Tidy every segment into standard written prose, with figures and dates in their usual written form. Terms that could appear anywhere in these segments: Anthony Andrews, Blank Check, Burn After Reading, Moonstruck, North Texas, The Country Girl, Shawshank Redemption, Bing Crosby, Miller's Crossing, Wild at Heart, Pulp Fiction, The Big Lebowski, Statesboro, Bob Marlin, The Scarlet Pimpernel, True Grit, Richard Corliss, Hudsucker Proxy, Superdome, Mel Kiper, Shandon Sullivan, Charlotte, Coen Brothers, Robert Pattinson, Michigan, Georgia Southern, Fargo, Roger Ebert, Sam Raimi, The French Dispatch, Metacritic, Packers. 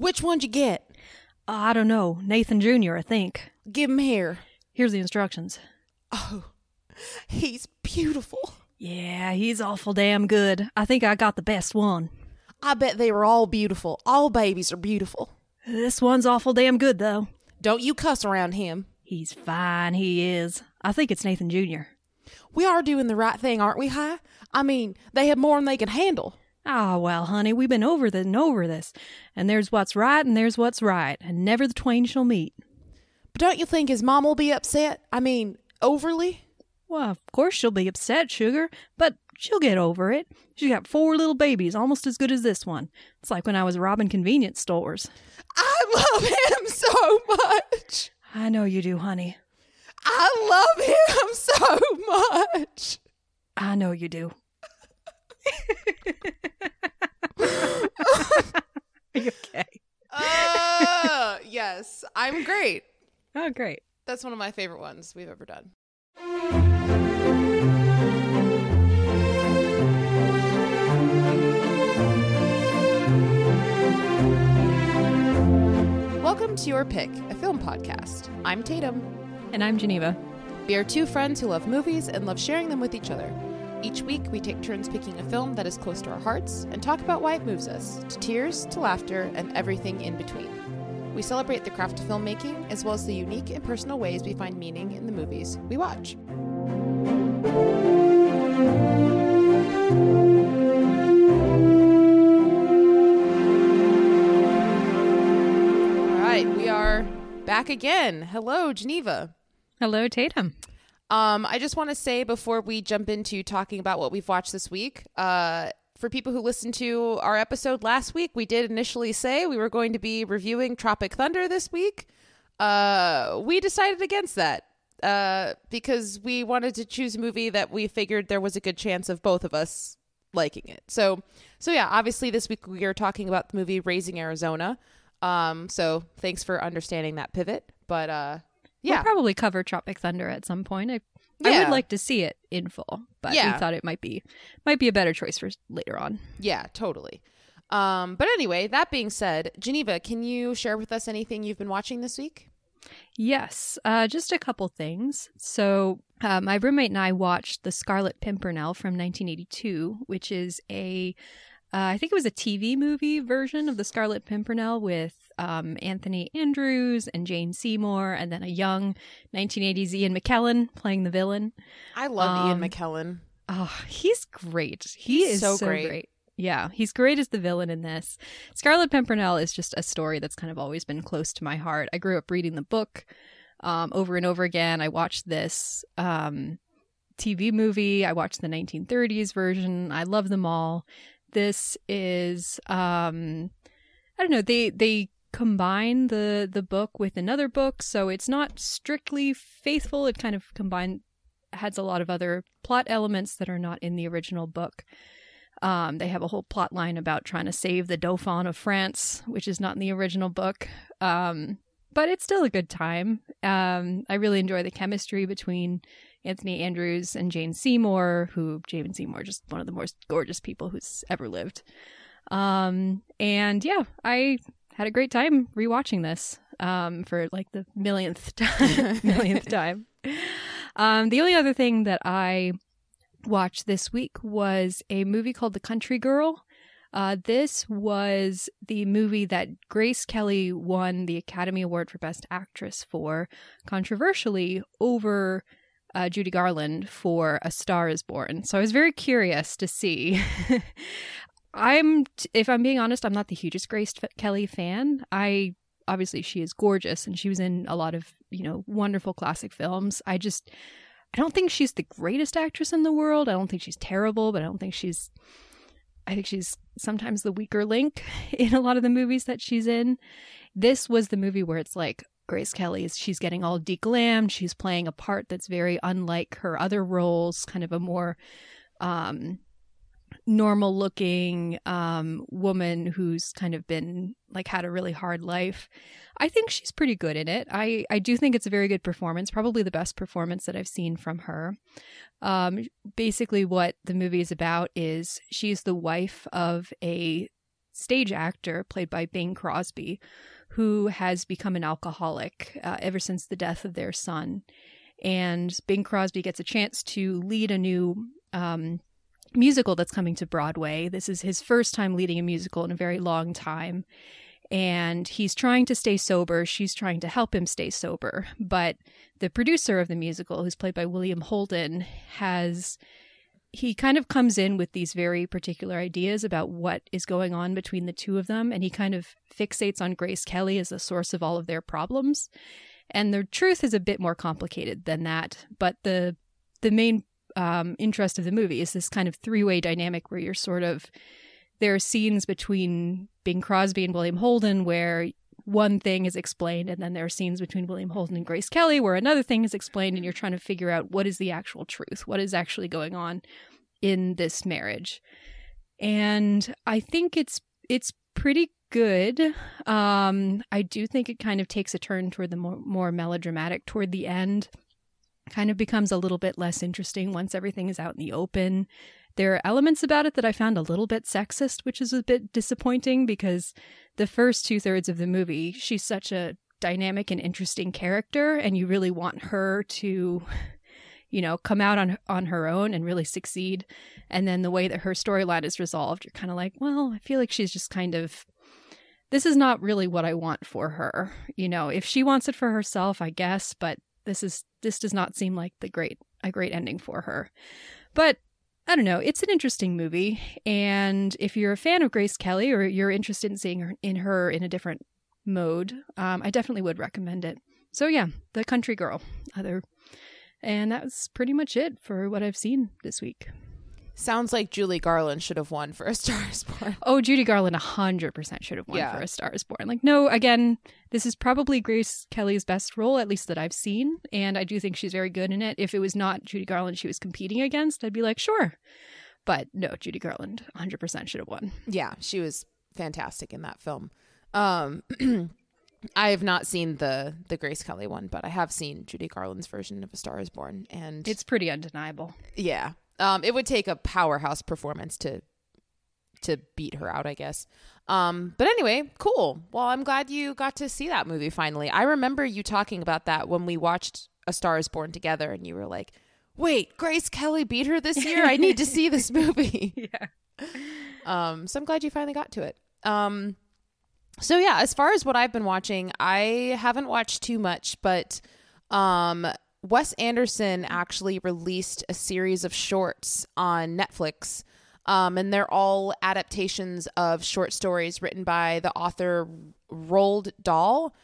Which one'd you get? I don't know. Nathan Jr., I think. Give him here. Here's the instructions. Oh, he's beautiful. Yeah, he's awful damn good. I think I got the best one. I bet they were all beautiful. All babies are beautiful. This one's awful damn good, though. Don't you cuss around him. He's fine, he is. I think it's Nathan Jr. We are doing the right thing, aren't we, Hi? I mean, they have more than they can handle. Ah, well, honey, we've been over this and over this. And there's what's right and there's what's right, and never the twain shall meet. But don't you think his mom will be upset? I mean, overly? Well, of course she'll be upset, sugar, but she'll get over it. She's got 4 little babies, almost as good as this one. It's like when I was robbing convenience stores. I love him so much. I know you do, honey. I love him so much. I know you do. Are you okay? Yes, I'm great. Oh, great. That's one of my favorite ones we've ever done. Welcome to Your Pick, a film podcast. I'm Tatum. And I'm Geneva. We are 2 friends who love movies and love sharing them with each other. Each week, we take turns picking a film that is close to our hearts and talk about why it moves us, to tears, to laughter, and everything in between. We celebrate the craft of filmmaking, as well as the unique and personal ways we find meaning in the movies we watch. All right, we are back again. Hello, Geneva. Hello, Tatum. I just want to say before we jump into talking about what we've watched this week, for people who listened to our episode last week, we did initially say we were going to be reviewing Tropic Thunder this week. We decided against that because we wanted to choose a movie that we figured there was a good chance of both of us liking it. So yeah, obviously this week we are talking about the movie Raising Arizona. So thanks for understanding that pivot. But yeah, we'll probably cover Tropic Thunder at some point. I would like to see it in full, but we thought it might be a better choice for later on. Yeah, totally. But anyway, that being said, Geneva, can you share with us anything you've been watching this week? Yes, just a couple things. So my roommate and I watched The Scarlet Pimpernel from 1982, which is I think it was a TV movie version of The Scarlet Pimpernel with Anthony Andrews and Jane Seymour, and then a young 1980s Ian McKellen playing the villain. I love Ian McKellen. Oh, he's great. He is so great. Yeah, he's great as the villain in this. Scarlet Pimpernel is just a story that's kind of always been close to my heart. I grew up reading the book over and over again. I watched this TV movie. I watched the 1930s version. I love them all. This is, I don't know, they combine the book with another book, so it's not strictly faithful. It kind of has a lot of other plot elements that are not in the original book. They have a whole plot line about trying to save the Dauphin of France, which is not in the original book. But it's still a good time. I really enjoy the chemistry between Anthony Andrews and Jane Seymour, who Jane Seymour, just one of the most gorgeous people who's ever lived. And yeah, I had a great time rewatching this for like the millionth time. The only other thing that I watched this week was a movie called The Country Girl. This was the movie that Grace Kelly won the Academy Award for Best Actress for, controversially over Judy Garland for A Star Is Born. So I was very curious to see. If I'm being honest, I'm not the hugest Grace Kelly fan. Obviously she is gorgeous and she was in a lot of, wonderful classic films. I don't think she's the greatest actress in the world. I don't think she's terrible, but I think she's sometimes the weaker link in a lot of the movies that she's in. This was the movie where it's like Grace Kelly, she's getting all de-glammed. She's playing a part that's very unlike her other roles, kind of a more normal looking woman who's kind of been like had a really hard life. I think she's pretty good in it. I do think it's a very good performance, probably the best performance that I've seen from her. Basically what the movie is about is she's the wife of a stage actor played by Bing Crosby, who has become an alcoholic ever since the death of their son. And Bing Crosby gets a chance to lead a new musical that's coming to Broadway. This is his first time leading a musical in a very long time. And he's trying to stay sober. She's trying to help him stay sober. But the producer of the musical, who's played by William Holden, he kind of comes in with these very particular ideas about what is going on between the two of them. And he kind of fixates on Grace Kelly as the source of all of their problems. And the truth is a bit more complicated than that. But the main interest of the movie is this kind of three-way dynamic where you're sort of, there are scenes between Bing Crosby and William Holden where one thing is explained, and then there are scenes between William Holden and Grace Kelly where another thing is explained, and you're trying to figure out what is the actual truth, what is actually going on in this marriage. And I think it's pretty good. I do think it kind of takes a turn toward the more melodramatic toward the end. Kind of becomes a little bit less interesting once everything is out in the open. There are elements about it that I found a little bit sexist, which is a bit disappointing because the first 2/3 of the movie, she's such a dynamic and interesting character, and you really want her to, you know, come out on her own and really succeed. And then the way that her storyline is resolved, you're kind of like, well, I feel like she's just kind of, this is not really what I want for her. You know, if she wants it for herself, I guess, but this does not seem like a great ending for her. But I don't know. It's an interesting movie. And if you're a fan of Grace Kelly or you're interested in seeing her in a different mode, I definitely would recommend it. So yeah, The Country Girl. And that's pretty much it for what I've seen this week. Sounds like Judy Garland should have won for A Star Is Born. Oh, Judy Garland 100% should have won for A Star Is Born. Like, no, again, this is probably Grace Kelly's best role, at least that I've seen. And I do think she's very good in it. If it was not Judy Garland she was competing against, I'd be like, sure. But no, Judy Garland 100% should have won. Yeah, she was fantastic in that film. I have not seen the Grace Kelly one, but I have seen Judy Garland's version of A Star Is Born. And it's pretty undeniable. Yeah. It would take a powerhouse performance to beat her out, I guess. But anyway, cool. Well, I'm glad you got to see that movie finally. I remember you talking about that when we watched A Star Is Born together, and you were like, wait, Grace Kelly beat her this year? I need to see this movie. Yeah. So I'm glad you finally got to it. So yeah, as far as what I've been watching, I haven't watched too much, but Wes Anderson actually released a series of shorts on Netflix, and they're all adaptations of short stories written by the author Roald Dahl,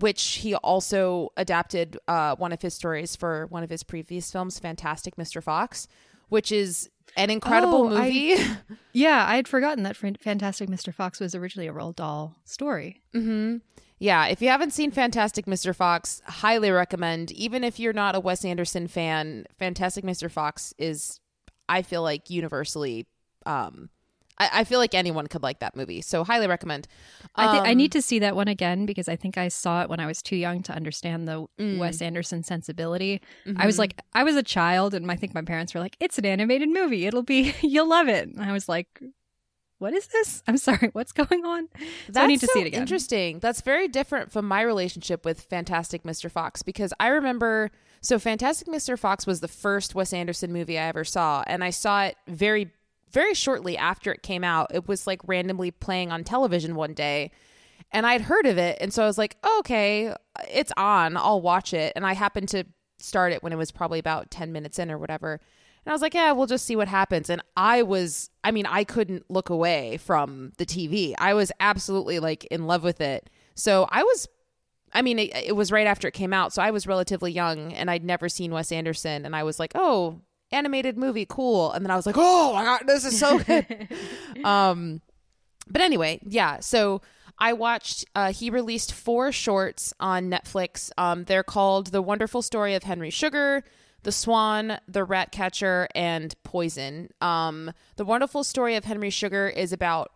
which he also adapted one of his stories for one of his previous films, Fantastic Mr. Fox, which is an incredible movie. I had forgotten that Fantastic Mr. Fox was originally a Roald Dahl story. Mm-hmm. Yeah, if you haven't seen Fantastic Mr. Fox, highly recommend. Even if you're not a Wes Anderson fan, Fantastic Mr. Fox is, I feel like, universally, I feel like anyone could like that movie. So highly recommend. I need to see that one again because I think I saw it when I was too young to understand the Wes Anderson sensibility. Mm-hmm. I was a child and I think my parents were like, it's an animated movie. You'll love it. And I was like, what is this? I'm sorry. What's going on? So I need to see it again. Interesting. That's very different from my relationship with Fantastic Mr. Fox because I remember, so Fantastic Mr. Fox was the first Wes Anderson movie I ever saw. And I saw it very, very shortly after it came out. It was like randomly playing on television one day and I'd heard of it. And so I was like, oh, okay, it's on, I'll watch it. And I happened to start it when it was probably about 10 minutes in or whatever. And I was like, yeah, we'll just see what happens. And I couldn't look away from the TV. I was absolutely like in love with it. So it was right after it came out. So I was relatively young and I'd never seen Wes Anderson. And I was like, oh, animated movie, cool. And then I was like, oh my God, this is so good. But anyway, yeah. So I watched, he released 4 shorts on Netflix. They're called The Wonderful Story of Henry Sugar, The Swan, The Rat Catcher, and Poison. The Wonderful Story of Henry Sugar is about,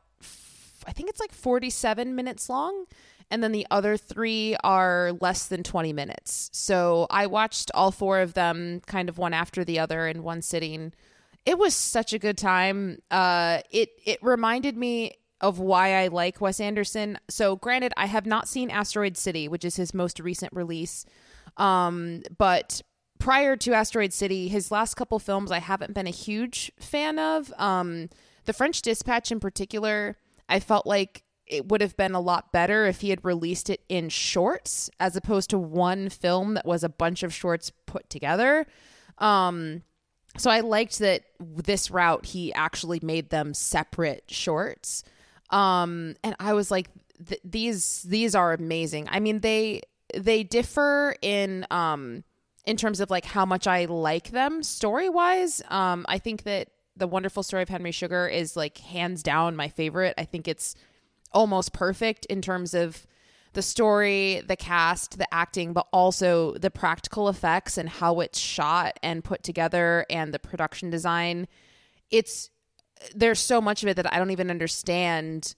I think it's like 47 minutes long. And then the other 3 are less than 20 minutes. So I watched all 4 of them kind of one after the other in one sitting. It was such a good time. It reminded me of why I like Wes Anderson. So granted, I have not seen Asteroid City, which is his most recent release. But prior to Asteroid City, his last couple films, I haven't been a huge fan of. The French Dispatch in particular, I felt like it would have been a lot better if he had released it in shorts as opposed to one film that was a bunch of shorts put together. So I liked that this route, he actually made them separate shorts. And I was like, these are amazing. I mean, they differ in terms of like how much I like them story wise. I think that The Wonderful Story of Henry Sugar is like hands down my favorite. I think it's almost perfect in terms of the story, the cast, the acting, but also the practical effects and how it's shot and put together and the production design. There's so much of it that I don't even understand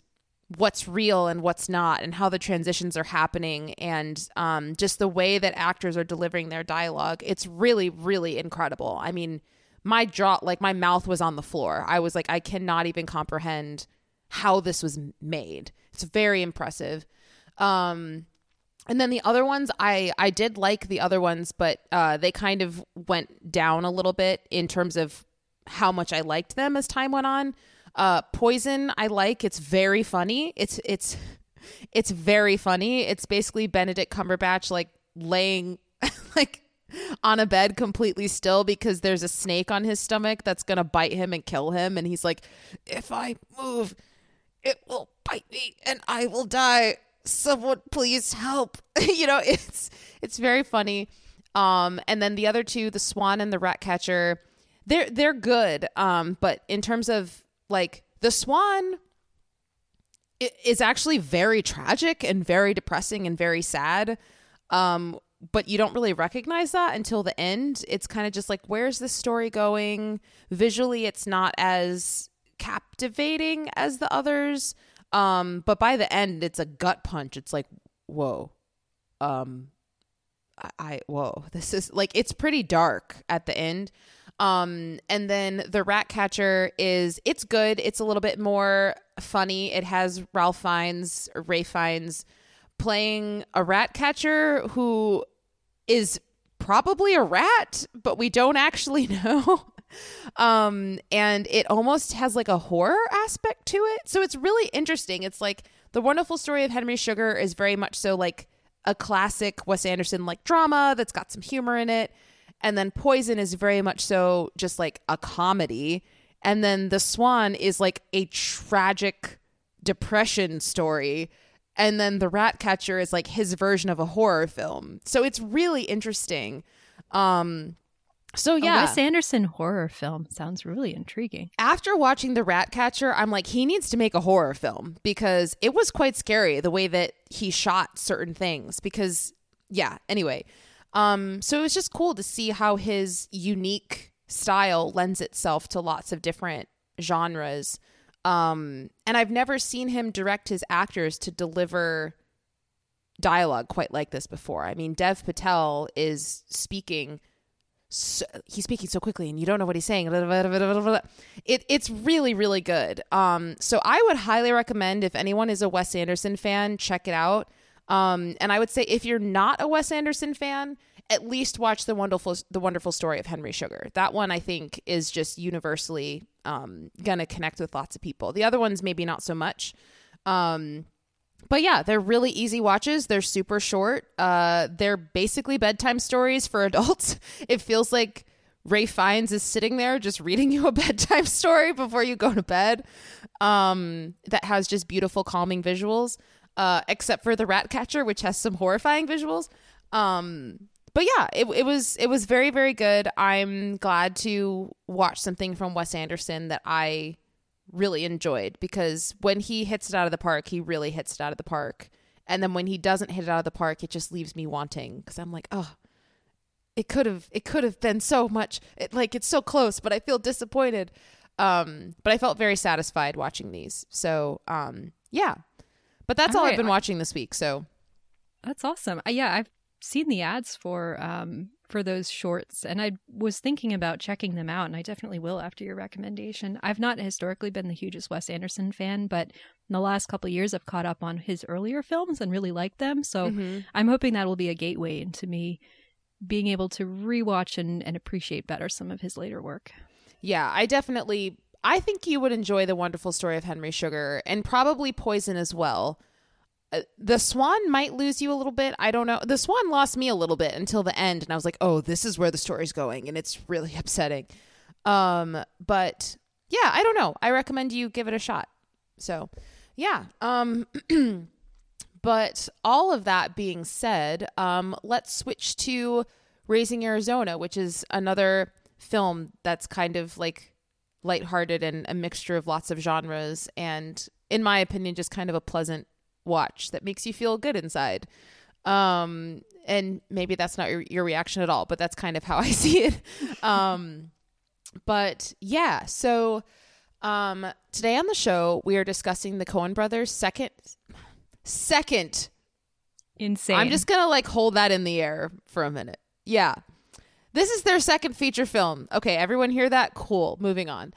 what's real and what's not and how the transitions are happening and just the way that actors are delivering their dialogue. It's really, really incredible. I mean, my mouth was on the floor. I was like, I cannot even comprehend how this was made. It's very impressive. And then the other ones, I did like the other ones, but they kind of went down a little bit in terms of how much I liked them as time went on. Poison, I like. It's very funny. It's very funny. It's basically Benedict Cumberbatch like laying like on a bed completely still because there's a snake on his stomach that's gonna bite him and kill him, and he's like, if I move, it will bite me and I will die, someone please help. You know, it's very funny. And then the other two, The Swan and The Rat Catcher, they're good. But in terms of like, The Swan is actually very tragic and very depressing and very sad. But you don't really recognize that until the end. It's kind of just like, where's this story going? Visually, it's not as captivating as the others. But by the end, it's a gut punch. It's like, whoa. Whoa, this is like, it's pretty dark at the end. And then The Rat Catcher it's good. It's a little bit more funny. It has Ray Fiennes playing a rat catcher who is probably a rat, but we don't actually know. And it almost has like a horror aspect to it. So it's really interesting. It's like The Wonderful Story of Henry Sugar is very much so like a classic Wes Anderson like drama that's got some humor in it. And then Poison is very much so just like a comedy. And then The Swan is like a tragic depression story. And then The Rat Catcher is like his version of a horror film. So it's really interesting. So yeah. A Wes Anderson horror film sounds really intriguing. After watching The Rat Catcher, I'm like, he needs to make a horror film because it was quite scary the way that he shot certain things because, yeah, anyway. So it was just cool to see how his unique style lends itself to lots of different genres. And I've never seen him direct his actors to deliver dialogue quite like this before. I mean, Dev Patel is speaking. He's speaking so quickly and you don't know what he's saying. It's really, really good. So I would highly recommend, if anyone is a Wes Anderson fan, check it out. And I would say if you're not a Wes Anderson fan, at least watch The Wonderful Story of Henry Sugar. That one, I think, is just universally going to connect with lots of people. The other ones, maybe not so much. But yeah, they're really easy watches. They're super short. They're basically bedtime stories for adults. It feels like Ray Fiennes is sitting there just reading you a bedtime story before you go to bed, that has just beautiful, calming visuals, except for The Rat Catcher, which has some horrifying visuals. But yeah, it was very, very good. I'm glad to watch something from Wes Anderson that I really enjoyed, because when he hits it out of the park, he really hits it out of the park. And then when he doesn't hit it out of the park, it just leaves me wanting, because I'm like, oh, it could have been so much. It's so close, but I feel disappointed. But I felt very satisfied watching these. So yeah, but that's all I've been watching this week. So that's awesome. Yeah, I've seen the ads for for those shorts, and I was thinking about checking them out, and I definitely will after your recommendation. I've not historically been the hugest Wes Anderson fan, but in the last couple of years I've caught up on his earlier films and really liked them, so I'm hoping that will be a gateway into me being able to rewatch and appreciate better some of his later work. Yeah, I think you would enjoy The Wonderful Story of Henry Sugar, and probably Poison as well. The Swan might lose you a little bit. I don't know. The Swan lost me a little bit until the end, and I was like, oh, this is where the story's going, and it's really upsetting. But yeah, I don't know. I recommend you give it a shot. So yeah. But all of that being said, let's switch to Raising Arizona, which is another film that's kind of like lighthearted and a mixture of lots of genres, and in my opinion, just kind of a pleasant watch that makes you feel good inside. And maybe that's not your reaction at all, but that's kind of how I see it. But yeah, so today on the show we are discussing the Coen Brothers' second insane, I'm just gonna like hold that in the air for a minute. Yeah, this is their second feature film. Okay, everyone hear that? Cool, moving on.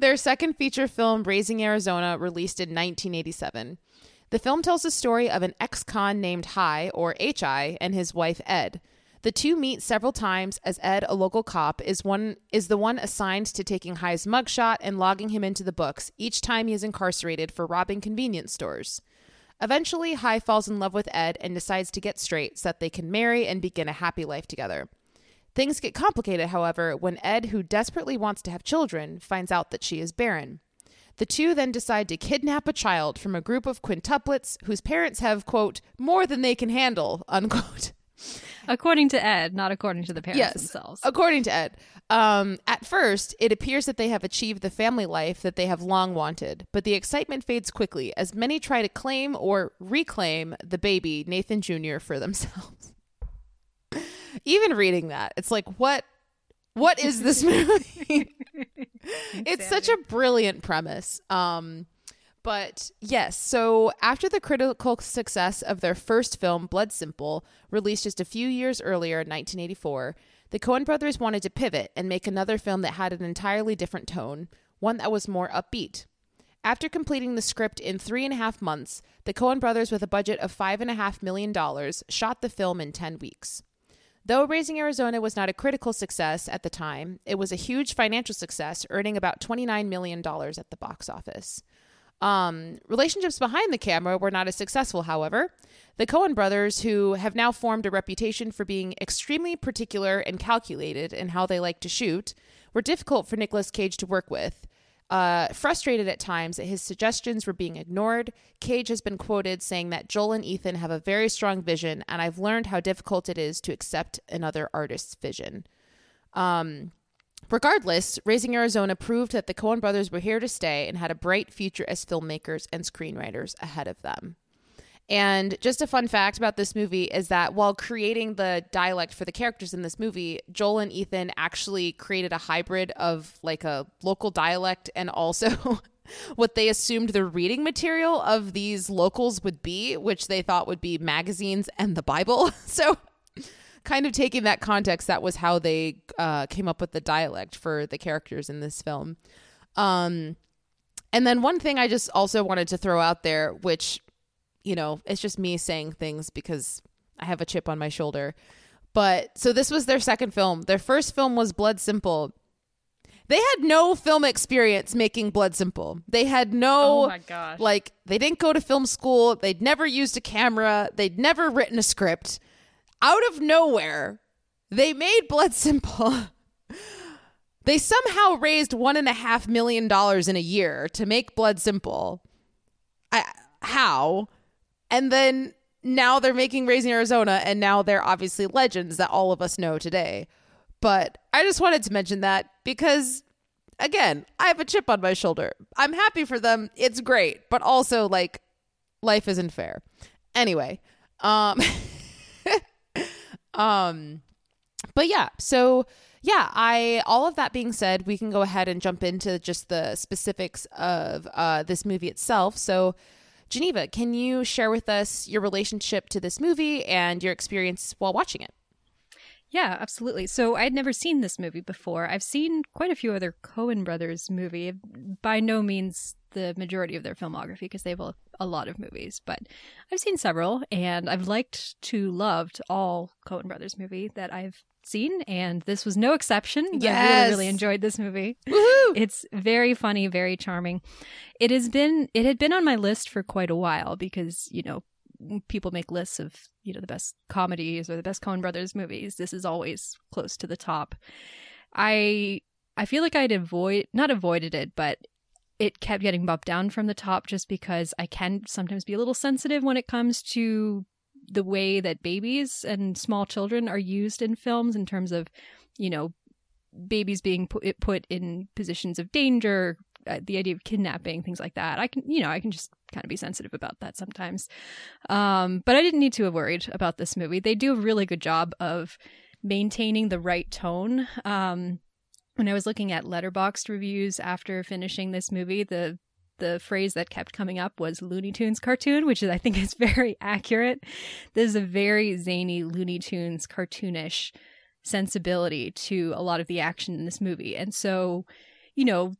Their second feature film, Raising Arizona, released in 1987. The film tells the story of an ex-con named Hi, or H.I., and his wife, Ed. The two meet several times as Ed, a local cop, is the one assigned to taking Hi's mugshot and logging him into the books each time he is incarcerated for robbing convenience stores. Eventually, Hi falls in love with Ed and decides to get straight so that they can marry and begin a happy life together. Things get complicated, however, when Ed, who desperately wants to have children, finds out that she is barren. The two then decide to kidnap a child from a group of quintuplets whose parents have, quote, more than they can handle, unquote. According to Ed, not according to the parents themselves. According to Ed. At first, it appears that they have achieved the family life that they have long wanted, but the excitement fades quickly as many try to claim or reclaim the baby, Nathan Jr., for themselves. Even reading that, it's like, what is this movie? It's such a brilliant premise. But yes, so after the critical success of their first film, Blood Simple, released just a few years earlier in 1984, the Coen brothers wanted to pivot and make another film that had an entirely different tone, one that was more upbeat. After completing the script in 3.5 months, the Coen brothers, with a budget of $5.5 million, shot the film in 10 weeks. Though Raising Arizona was not a critical success at the time, it was a huge financial success, earning about $29 million at the box office. Relationships behind the camera were not as successful, however. The Coen brothers, who have now formed a reputation for being extremely particular and calculated in how they like to shoot, were difficult for Nicolas Cage to work with. Frustrated at times that his suggestions were being ignored, Cage has been quoted saying that Joel and Ethan have a very strong vision, and I've learned how difficult it is to accept another artist's vision. Regardless, Raising Arizona proved that the Coen brothers were here to stay and had a bright future as filmmakers and screenwriters ahead of them. And just a fun fact about this movie is that while creating the dialect for the characters in this movie, Joel and Ethan actually created a hybrid of like a local dialect and also what they assumed the reading material of these locals would be, which they thought would be magazines and the Bible. So kind of taking that context, that was how they came up with the dialect for the characters in this film. And then one thing I just also wanted to throw out there, which... you know, it's just me saying things because I have a chip on my shoulder. But so this was their second film. Their first film was Blood Simple. They had no film experience making Blood Simple. They had no, oh my gosh, like they didn't go to film school. They'd never used a camera. They'd never written a script. Out of nowhere, they made Blood Simple. They somehow raised $1.5 million in a year to make Blood Simple. How? And then now they're making Raising Arizona, and now they're obviously legends that all of us know today. But I just wanted to mention that because, again, I have a chip on my shoulder. I'm happy for them. It's great. But also, like, life isn't fair. Anyway. But yeah, so... yeah, all of that being said, we can go ahead and jump into just the specifics of this movie itself. So, Geneva, can you share with us your relationship to this movie and your experience while watching it? Yeah, absolutely. So I'd never seen this movie before. I've seen quite a few other Coen Brothers movies, by no means the majority of their filmography, because they have a lot of movies, but I've seen several, and I've loved all Coen Brothers movie that I've seen, and this was no exception. Yes. I really enjoyed this movie. Woohoo! It's very funny, very charming. It had been on my list for quite a while because, you know, people make lists of, you know, the best comedies or the best Coen Brothers movies. This is always close to the top. I feel like I'd avoided it, but it kept getting bumped down from the top just because I can sometimes be a little sensitive when it comes to the way that babies and small children are used in films in terms of, you know, babies being put in positions of danger, the idea of kidnapping, things like that. I can just kind of be sensitive about that sometimes. But I didn't need to have worried about this movie. They do a really good job of maintaining the right tone. When I was looking at Letterboxd reviews after finishing this movie, the phrase that kept coming up was Looney Tunes cartoon, which is, I think, is very accurate. There's a very zany Looney Tunes cartoonish sensibility to a lot of the action in this movie. And so, you know,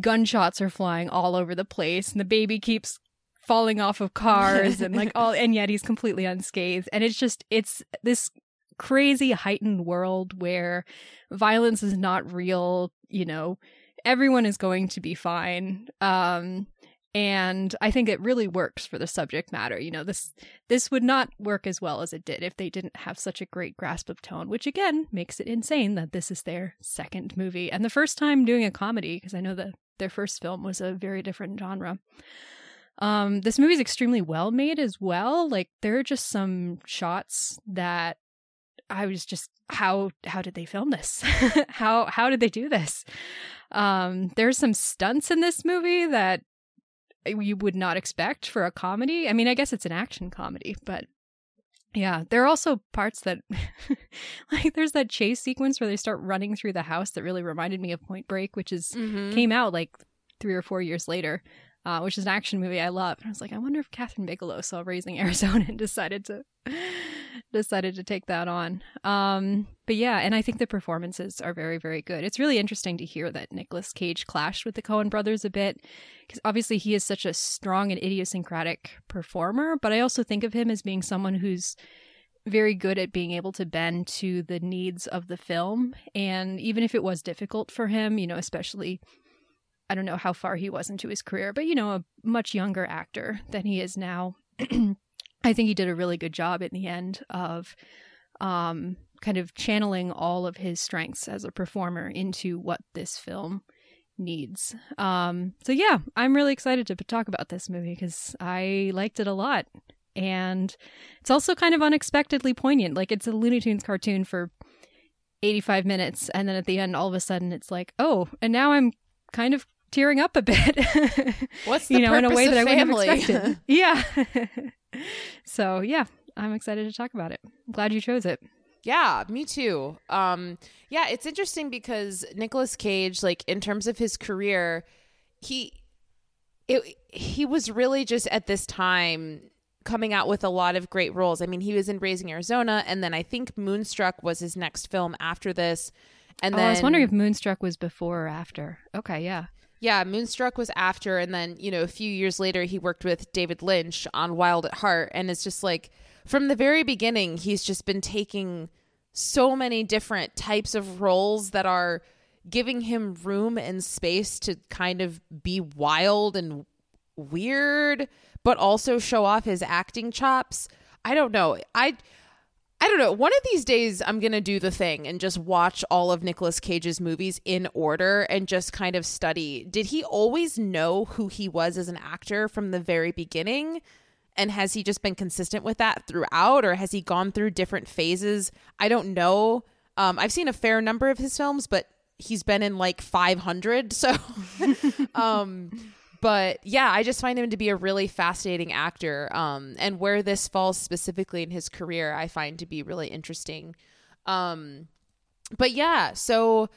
gunshots are flying all over the place and the baby keeps falling off of cars and and yet he's completely unscathed. And it's this crazy heightened world where violence is not real, you know, everyone is going to be fine. And I think it really works for the subject matter. You know, this would not work as well as it did if they didn't have such a great grasp of tone, which again makes it insane that this is their second movie and the first time doing a comedy, because I know that their first film was a very different genre. This movie is extremely well made as well. Like, there are just some shots that I was just, how did they film this? How did they do this? There's some stunts in this movie that you would not expect for a comedy. I mean, I guess it's an action comedy, but yeah, there are also parts that like there's that chase sequence where they start running through the house that really reminded me of Point Break, which is came out like 3 or 4 years later, which is an action movie I love. And I was like, I wonder if Catherine Bigelow saw Raising Arizona and decided to take that on. But yeah, and I think the performances are very, very good. It's really interesting to hear that Nicolas Cage clashed with the Coen brothers a bit, because obviously he is such a strong and idiosyncratic performer, but I also think of him as being someone who's very good at being able to bend to the needs of the film. And even if it was difficult for him, you know, especially, I don't know how far he was into his career, but, you know, a much younger actor than he is now, I think he did a really good job in the end of kind of channeling all of his strengths as a performer into what this film needs. So yeah, I'm really excited to talk about this movie because I liked it a lot. And it's also kind of unexpectedly poignant. Like, it's a Looney Tunes cartoon for 85 minutes. And then at the end, all of a sudden it's like, oh, and now I'm kind of tearing up a bit. What's the purpose in a way that family? I wouldn't have expected. Yeah. So yeah, I'm excited to talk about it. I'm glad you chose it. Yeah, me too. Yeah, it's interesting because Nicolas Cage, like, in terms of his career, he was really just at this time coming out with a lot of great roles. I mean, he was in Raising Arizona, and then I think Moonstruck was his next film after this. And then I was wondering if Moonstruck was before or after. Okay, yeah. Yeah, Moonstruck was after, and then, you know, a few years later, he worked with David Lynch on Wild at Heart, and it's just like, from the very beginning, he's just been taking so many different types of roles that are giving him room and space to kind of be wild and weird, but also show off his acting chops. I don't know. I don't know. One of these days I'm going to do the thing and just watch all of Nicolas Cage's movies in order and just kind of study. Did he always know who he was as an actor from the very beginning? And has he just been consistent with that throughout, or has he gone through different phases? I don't know. I've seen a fair number of his films, but he's been in like 500. So, but yeah, I just find him to be a really fascinating actor, and where this falls specifically in his career, I find to be really interesting. But yeah, so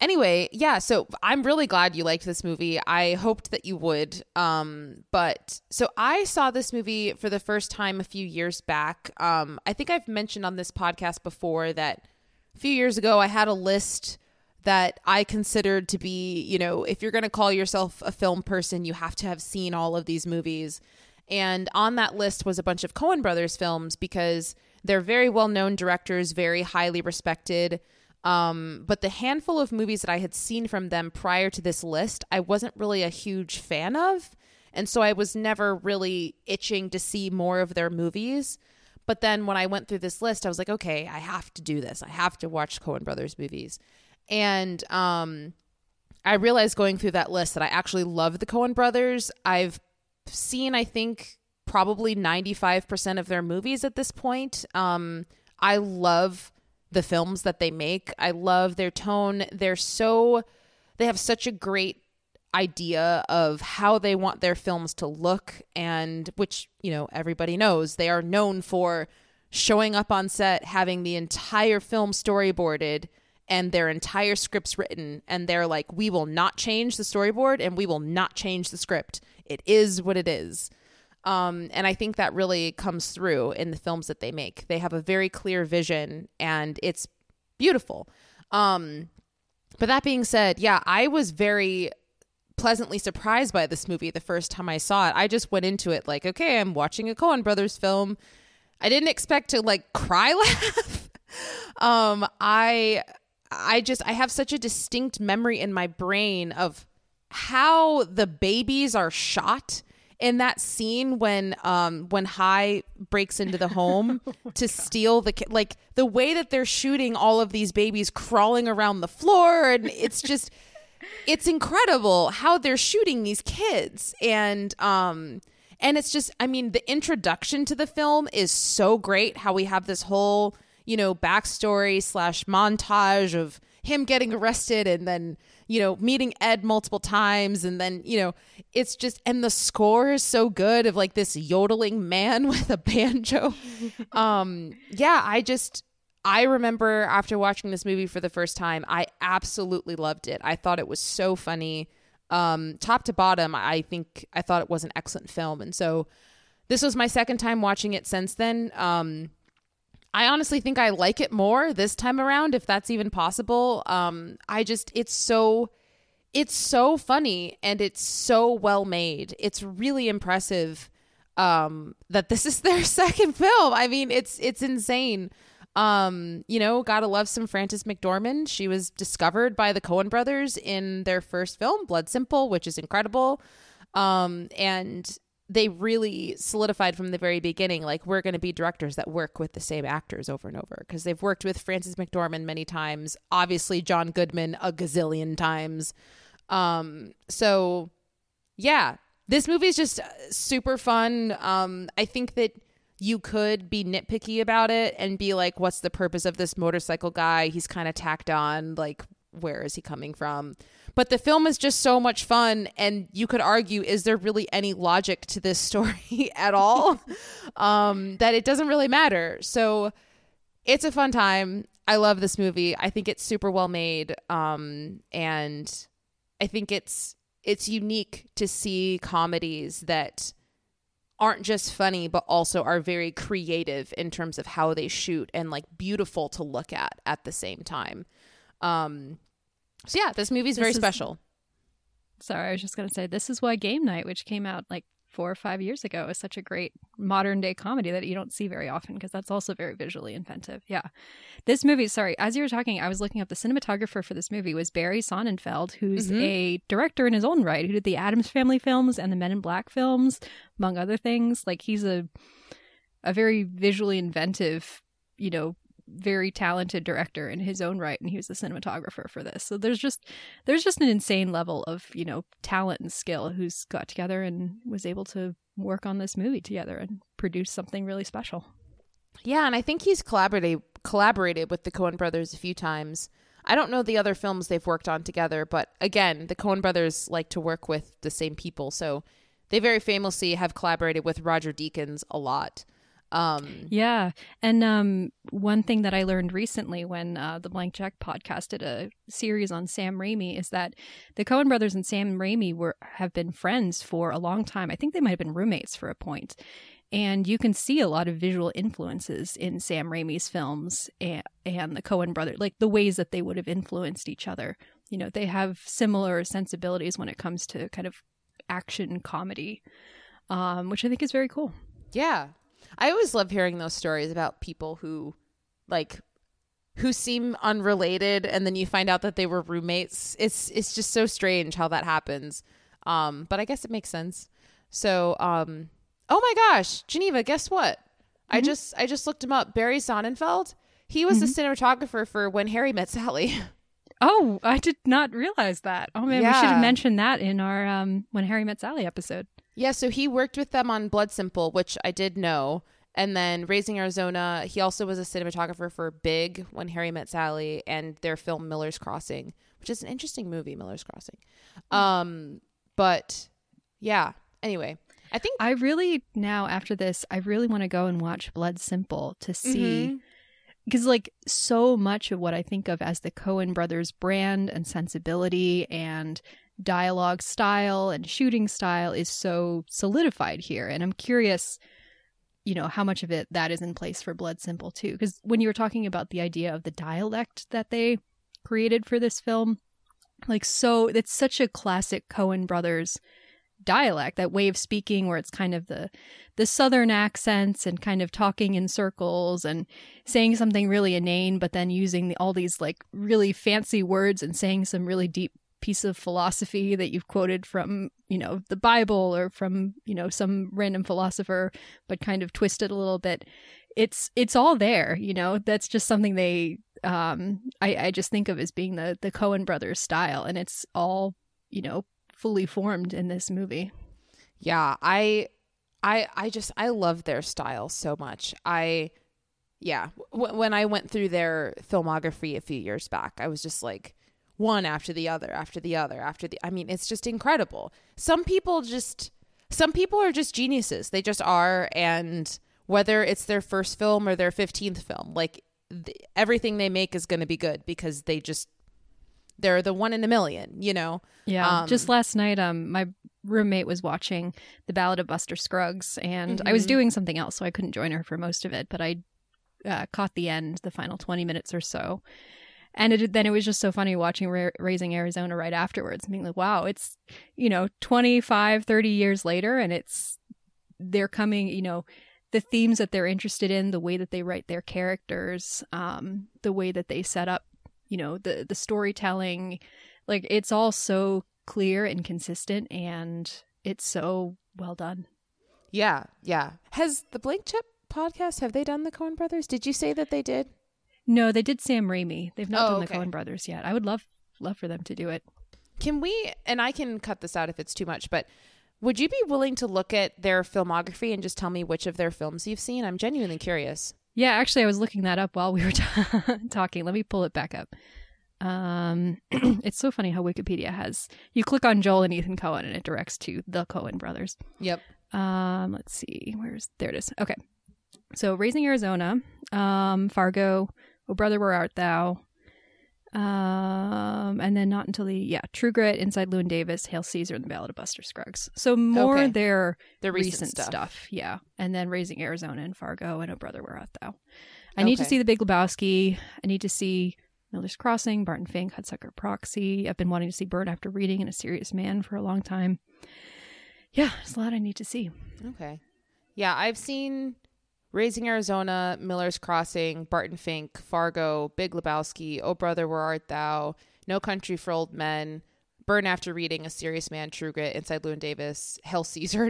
anyway, yeah, so I'm really glad you liked this movie. I hoped that you would. But so I saw this movie for the first time a few years back. I think I've mentioned on this podcast before that a few years ago, I had a list that I considered to be, you know, if you're going to call yourself a film person, you have to have seen all of these movies. And on that list was a bunch of Coen Brothers films because they're very well-known directors, very highly respected. But the handful of movies that I had seen from them prior to this list, I wasn't really a huge fan of. And so I was never really itching to see more of their movies. But then when I went through this list, I was like, okay, I have to do this. I have to watch Coen Brothers movies. And I realized going through that list that I actually love the Coen Brothers. I've seen, I think, probably 95% of their movies at this point. I love the films that they make. I love their tone. They have such a great idea of how they want their films to look, and which, you know, everybody knows they are known for showing up on set, having the entire film storyboarded and their entire scripts written. And they're like, we will not change the storyboard and we will not change the script. It is what it is. And I think that really comes through in the films that they make. They have a very clear vision and it's beautiful. But that being said, yeah, I was very pleasantly surprised by this movie the first time I saw it. I just went into it like, okay, I'm watching a Coen Brothers film. I didn't expect to like cry laugh. I have such a distinct memory in my brain of how the babies are shot in that scene when High breaks into the home to steal the kid. Like the way that they're shooting all of these babies crawling around the floor, and it's just it's incredible how they're shooting these kids. And it's just, I mean, the introduction to the film is so great, how we have this whole, you know, backstory / montage of him getting arrested and then, you know, meeting Ed multiple times. And then, you know, it's just, and the score is so good of like this yodeling man with a banjo. I remember after watching this movie for the first time, I absolutely loved it. I thought it was so funny. Top to bottom, I thought it was an excellent film. And so this was my second time watching it since then. I honestly think I like it more this time around, if that's even possible. It's so funny and it's so well made. It's really impressive that this is their second film. I mean, it's insane. You know, gotta love some Frances McDormand. She was discovered by the Coen Brothers in their first film, Blood Simple, which is incredible. And they really solidified from the very beginning, like, we're going to be directors that work with the same actors over and over, because they've worked with Frances McDormand many times, obviously John Goodman a gazillion times. So yeah, this movie is just super fun. I think that you could be nitpicky about it and be like, what's the purpose of this motorcycle guy? He's kind of tacked on. Like, where is he coming from? But the film is just so much fun. And you could argue, is there really any logic to this story at all? That it doesn't really matter. So it's a fun time. I love this movie. I think it's super well made. And I think it's unique to see comedies that aren't just funny, but also are very creative in terms of how they shoot and like beautiful to look at the same time. So yeah, this movie's very special. Sorry, I was just going to say, this is why Game Night, which came out like 4 or 5 years ago, is such a great modern day comedy that you don't see very often, because that's also very visually inventive. Yeah. This movie, sorry, as you were talking, I was looking up, the cinematographer for this movie was Barry Sonnenfeld, who's a director in his own right, who did the Addams Family films and the Men in Black films, among other things. Like, he's a very visually inventive, you know, very talented director in his own right, and he was the cinematographer for this. So there's just an insane level of, you know, talent and skill who's got together and was able to work on this movie together and produce something really special. Yeah, and I think he's collaborated with the Coen Brothers a few times. I don't know the other films they've worked on together, but again, the Coen Brothers like to work with the same people, so they very famously have collaborated with Roger Deakins a lot. One thing that I learned recently when the Blank Check podcast did a series on Sam Raimi is that the Coen Brothers and Sam Raimi have been friends for a long time. I think they might have been roommates for a point. And you can see a lot of visual influences in Sam Raimi's films and the Coen brothers, like the ways that they would have influenced each other. You know, they have similar sensibilities when it comes to kind of action comedy, which I think is very cool. Yeah. I always love hearing those stories about people who seem unrelated, and then you find out that they were roommates. It's just so strange how that happens. But I guess it makes sense. So, oh my gosh, Geneva, guess what? Mm-hmm. I just looked him up. Barry Sonnenfeld. He was the cinematographer for When Harry Met Sally. Oh, I did not realize that. Oh man, we should have mentioned that in our When Harry Met Sally episode. Yeah, so he worked with them on Blood Simple, which I did know. And then Raising Arizona, he also was a cinematographer for Big, When Harry Met Sally, and their film Miller's Crossing, which is an interesting movie, Miller's Crossing. But yeah, anyway. I think I really now after this, I really want to go and watch Blood Simple to see, because like so much of what I think of as the Coen brothers brand and sensibility and dialogue style and shooting style is so solidified here. And I'm curious, you know, how much of it that is in place for Blood Simple too. Because when you were talking about the idea of the dialect that they created for this film, like so it's such a classic Coen brothers dialect, that way of speaking where it's kind of the southern accents and kind of talking in circles and saying something really inane, but then using all these like really fancy words and saying some really deep piece of philosophy that you've quoted from, you know, the Bible or from, you know, some random philosopher, but kind of twisted a little bit. It's all there, you know. That's just something they I just think of as being the Coen brothers style, and it's all, you know, fully formed in this movie. Yeah, I love their style so much. When I went through their filmography a few years back, I was just like one after the other, after the other, I mean, it's just incredible. Some people are just geniuses. They just are, and whether it's their first film or their 15th film, like everything they make is going to be good because they're the one in a million, you know? Yeah. Just last night, my roommate was watching The Ballad of Buster Scruggs, and I was doing something else, so I couldn't join her for most of it, but I caught the end, the final 20 minutes or so. And then it was just so funny watching Raising Arizona right afterwards and being like, wow, it's, you know, 25, 30 years later, and they're coming, you know, the themes that they're interested in, the way that they write their characters, the way that they set up, you know, the storytelling, like it's all so clear and consistent, and it's so well done. Yeah. Yeah. Has the Blank Chip podcast, have they done the Coen brothers? Did you say that they did? No, they did Sam Raimi. They've not done the Coen brothers yet. I would love for them to do it. Can we, and I can cut this out if it's too much, but would you be willing to look at their filmography and just tell me which of their films you've seen? I'm genuinely curious. Yeah, actually, I was looking that up while we were talking. Let me pull it back up. It's so funny how Wikipedia has... You click on Joel and Ethan Coen, and it directs to the Coen brothers. Yep. Let's see. There it is. Okay. So, Raising Arizona, Fargo, Oh, Brother, Where Art Thou? And then not until True Grit, Inside Llewyn Davis, Hail Caesar, and The Ballad of Buster Scruggs. So more their recent stuff. Yeah. And then Raising Arizona and Fargo and Oh Brother, Where Art Thou? I need to see The Big Lebowski. I need to see Miller's Crossing, Barton Fink, Hudsucker Proxy. I've been wanting to see Burn After Reading and A Serious Man for a long time. Yeah, there's a lot I need to see. Okay. Yeah, I've seen Raising Arizona, Miller's Crossing, Barton Fink, Fargo, Big Lebowski, Oh Brother, Where Art Thou? No Country for Old Men, Burn After Reading, A Serious Man, True Grit, Inside Llewyn Davis, Hail Caesar.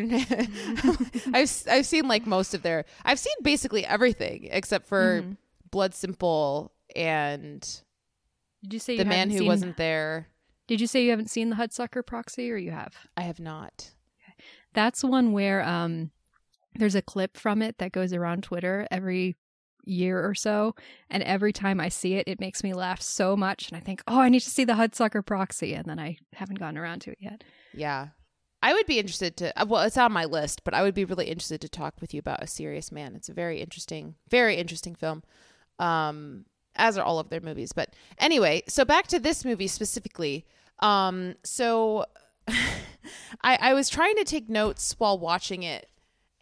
I've seen like most of their... I've seen basically everything except for Blood Simple and did you say The Man Who Wasn't There. Did you say you haven't seen The Hudsucker Proxy, or you have? I have not. Okay. That's one where... there's a clip from it that goes around Twitter every year or so, and every time I see it, it makes me laugh so much, and I think, oh, I need to see the Hudsucker Proxy, and then I haven't gotten around to it yet. Yeah. I would be interested to, well, it's on my list, but I would be really interested to talk with you about A Serious Man. It's a very interesting film, as are all of their movies. But anyway, so back to this movie specifically. So I was trying to take notes while watching it,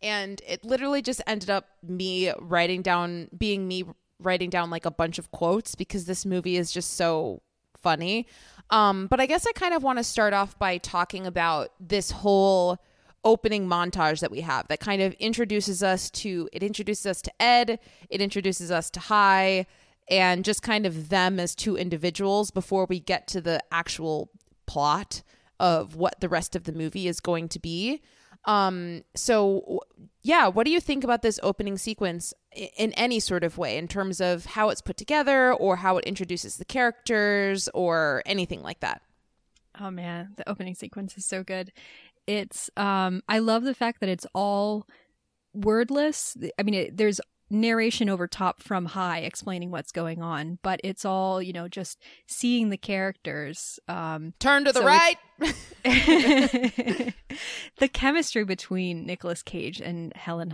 And it literally just ended up me writing down like a bunch of quotes because this movie is just so funny. But I guess I kind of want to start off by talking about this whole opening montage that we have that kind of introduces us to Ed, it introduces us to High, and just kind of them as two individuals before we get to the actual plot of what the rest of the movie is going to be. So yeah, what do you think about this opening sequence in any sort of way in terms of how it's put together or how it introduces the characters or anything like that? Oh man, the opening sequence is so good. It's, I love the fact that it's all wordless. I mean, there's narration over top from High explaining what's going on, but it's all, you know, just seeing the characters. Turn to the right. The chemistry between Nicolas Cage and Holly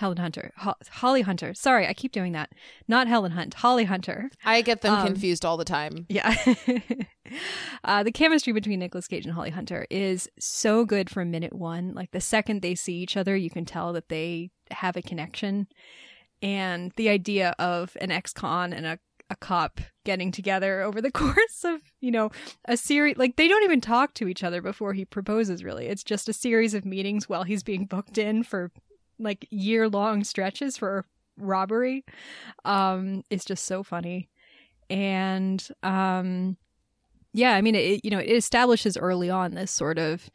Hunter. Sorry, I keep doing that. Not Helen Hunt, Holly Hunter. I get them confused all the time. Yeah. The chemistry between Nicolas Cage and Holly Hunter is so good from minute one. Like the second they see each other, you can tell that they have a connection. And the idea of an ex-con and a cop getting together over the course of, you know, a series, like they don't even talk to each other before he proposes, really. It's just a series of meetings while he's being booked in for like year-long stretches for robbery. It's just so funny. And yeah, I mean, it establishes early on this sort of,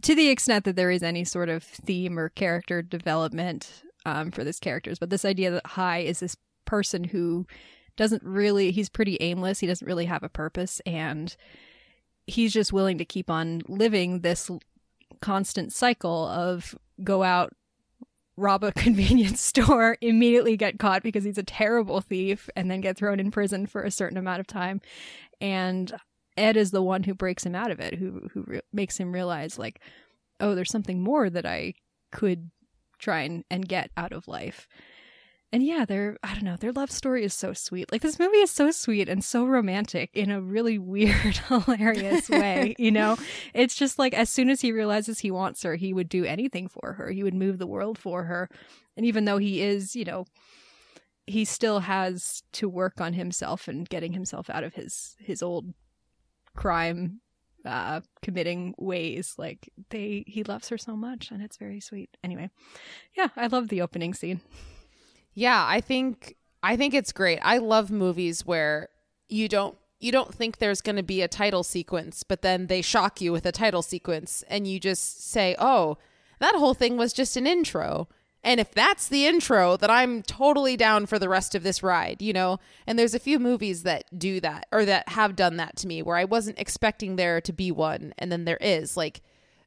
to the extent that there is any sort of theme or character development for these characters, but this idea that High is this person who doesn't really, he's pretty aimless, he doesn't really have a purpose, and he's just willing to keep on living this constant cycle of go out, rob a convenience store, immediately get caught because he's a terrible thief, and then get thrown in prison for a certain amount of time. And Ed is the one who breaks him out of it, who makes him realize, like, oh, there's something more that I could try and get out of life. And yeah, their love story is so sweet. Like, this movie is so sweet and so romantic in a really weird, hilarious way, you know? It's just like, as soon as he realizes he wants her, he would do anything for her. He would move the world for her. And even though he is, you know, he still has to work on himself and getting himself out of his old crime committing ways, like he loves her so much, and it's very sweet. Anyway, yeah, I love the opening scene. Yeah, I think it's great. I love movies where you don't think there's going to be a title sequence, but then they shock you with a title sequence and you just say, "Oh, that whole thing was just an intro." And if that's the intro, then I'm totally down for the rest of this ride, you know? And there's a few movies that do that or that have done that to me where I wasn't expecting there to be one, and then there is, like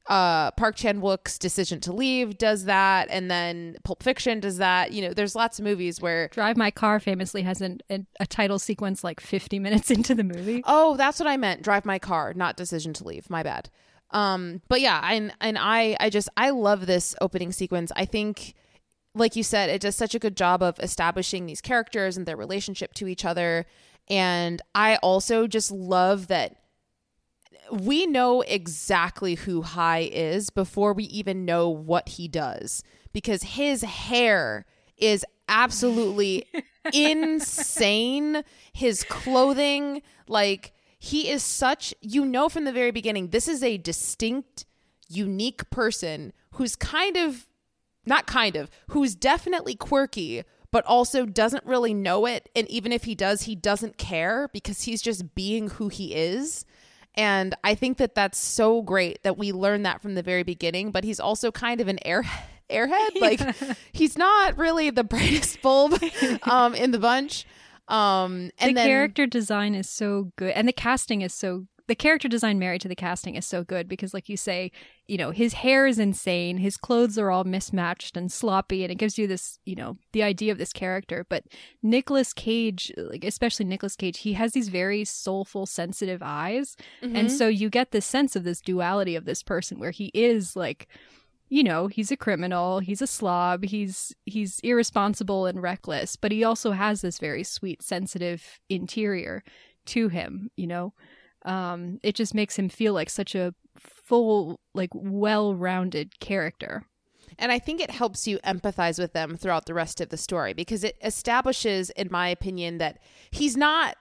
Park Chan-wook's Decision to Leave does that, and then Pulp Fiction does that. You know, there's lots of movies where Drive My Car famously has a title sequence like 50 minutes into the movie. Oh, that's what I meant. Drive My Car, not Decision to Leave. My bad. But yeah, I love this opening sequence. I think, like you said, it does such a good job of establishing these characters and their relationship to each other. And I also just love that we know exactly who High is before we even know what he does, because his hair is absolutely insane. His clothing, like, he is such, you know, from the very beginning, this is a distinct, unique person who's who's definitely quirky, but also doesn't really know it. And even if he does, he doesn't care because he's just being who he is. And I think that that's so great that we learn that from the very beginning. But he's also kind of an airhead. Like, yeah. He's not really the brightest bulb in the bunch. Character design is so good. And the casting is so... The character design married to the casting is so good because, like you say, you know, his hair is insane. His clothes are all mismatched and sloppy, and it gives you this, you know, the idea of this character. But Nicolas Cage, like especially Nicolas Cage, he has these very soulful, sensitive eyes. Mm-hmm. And so you get this sense of this duality of this person where he is like, you know, he's a criminal, he's a slob, he's irresponsible and reckless, but he also has this very sweet, sensitive interior to him, you know? It just makes him feel like such a full, like, well-rounded character. And I think it helps you empathize with them throughout the rest of the story, because it establishes, in my opinion, that he's not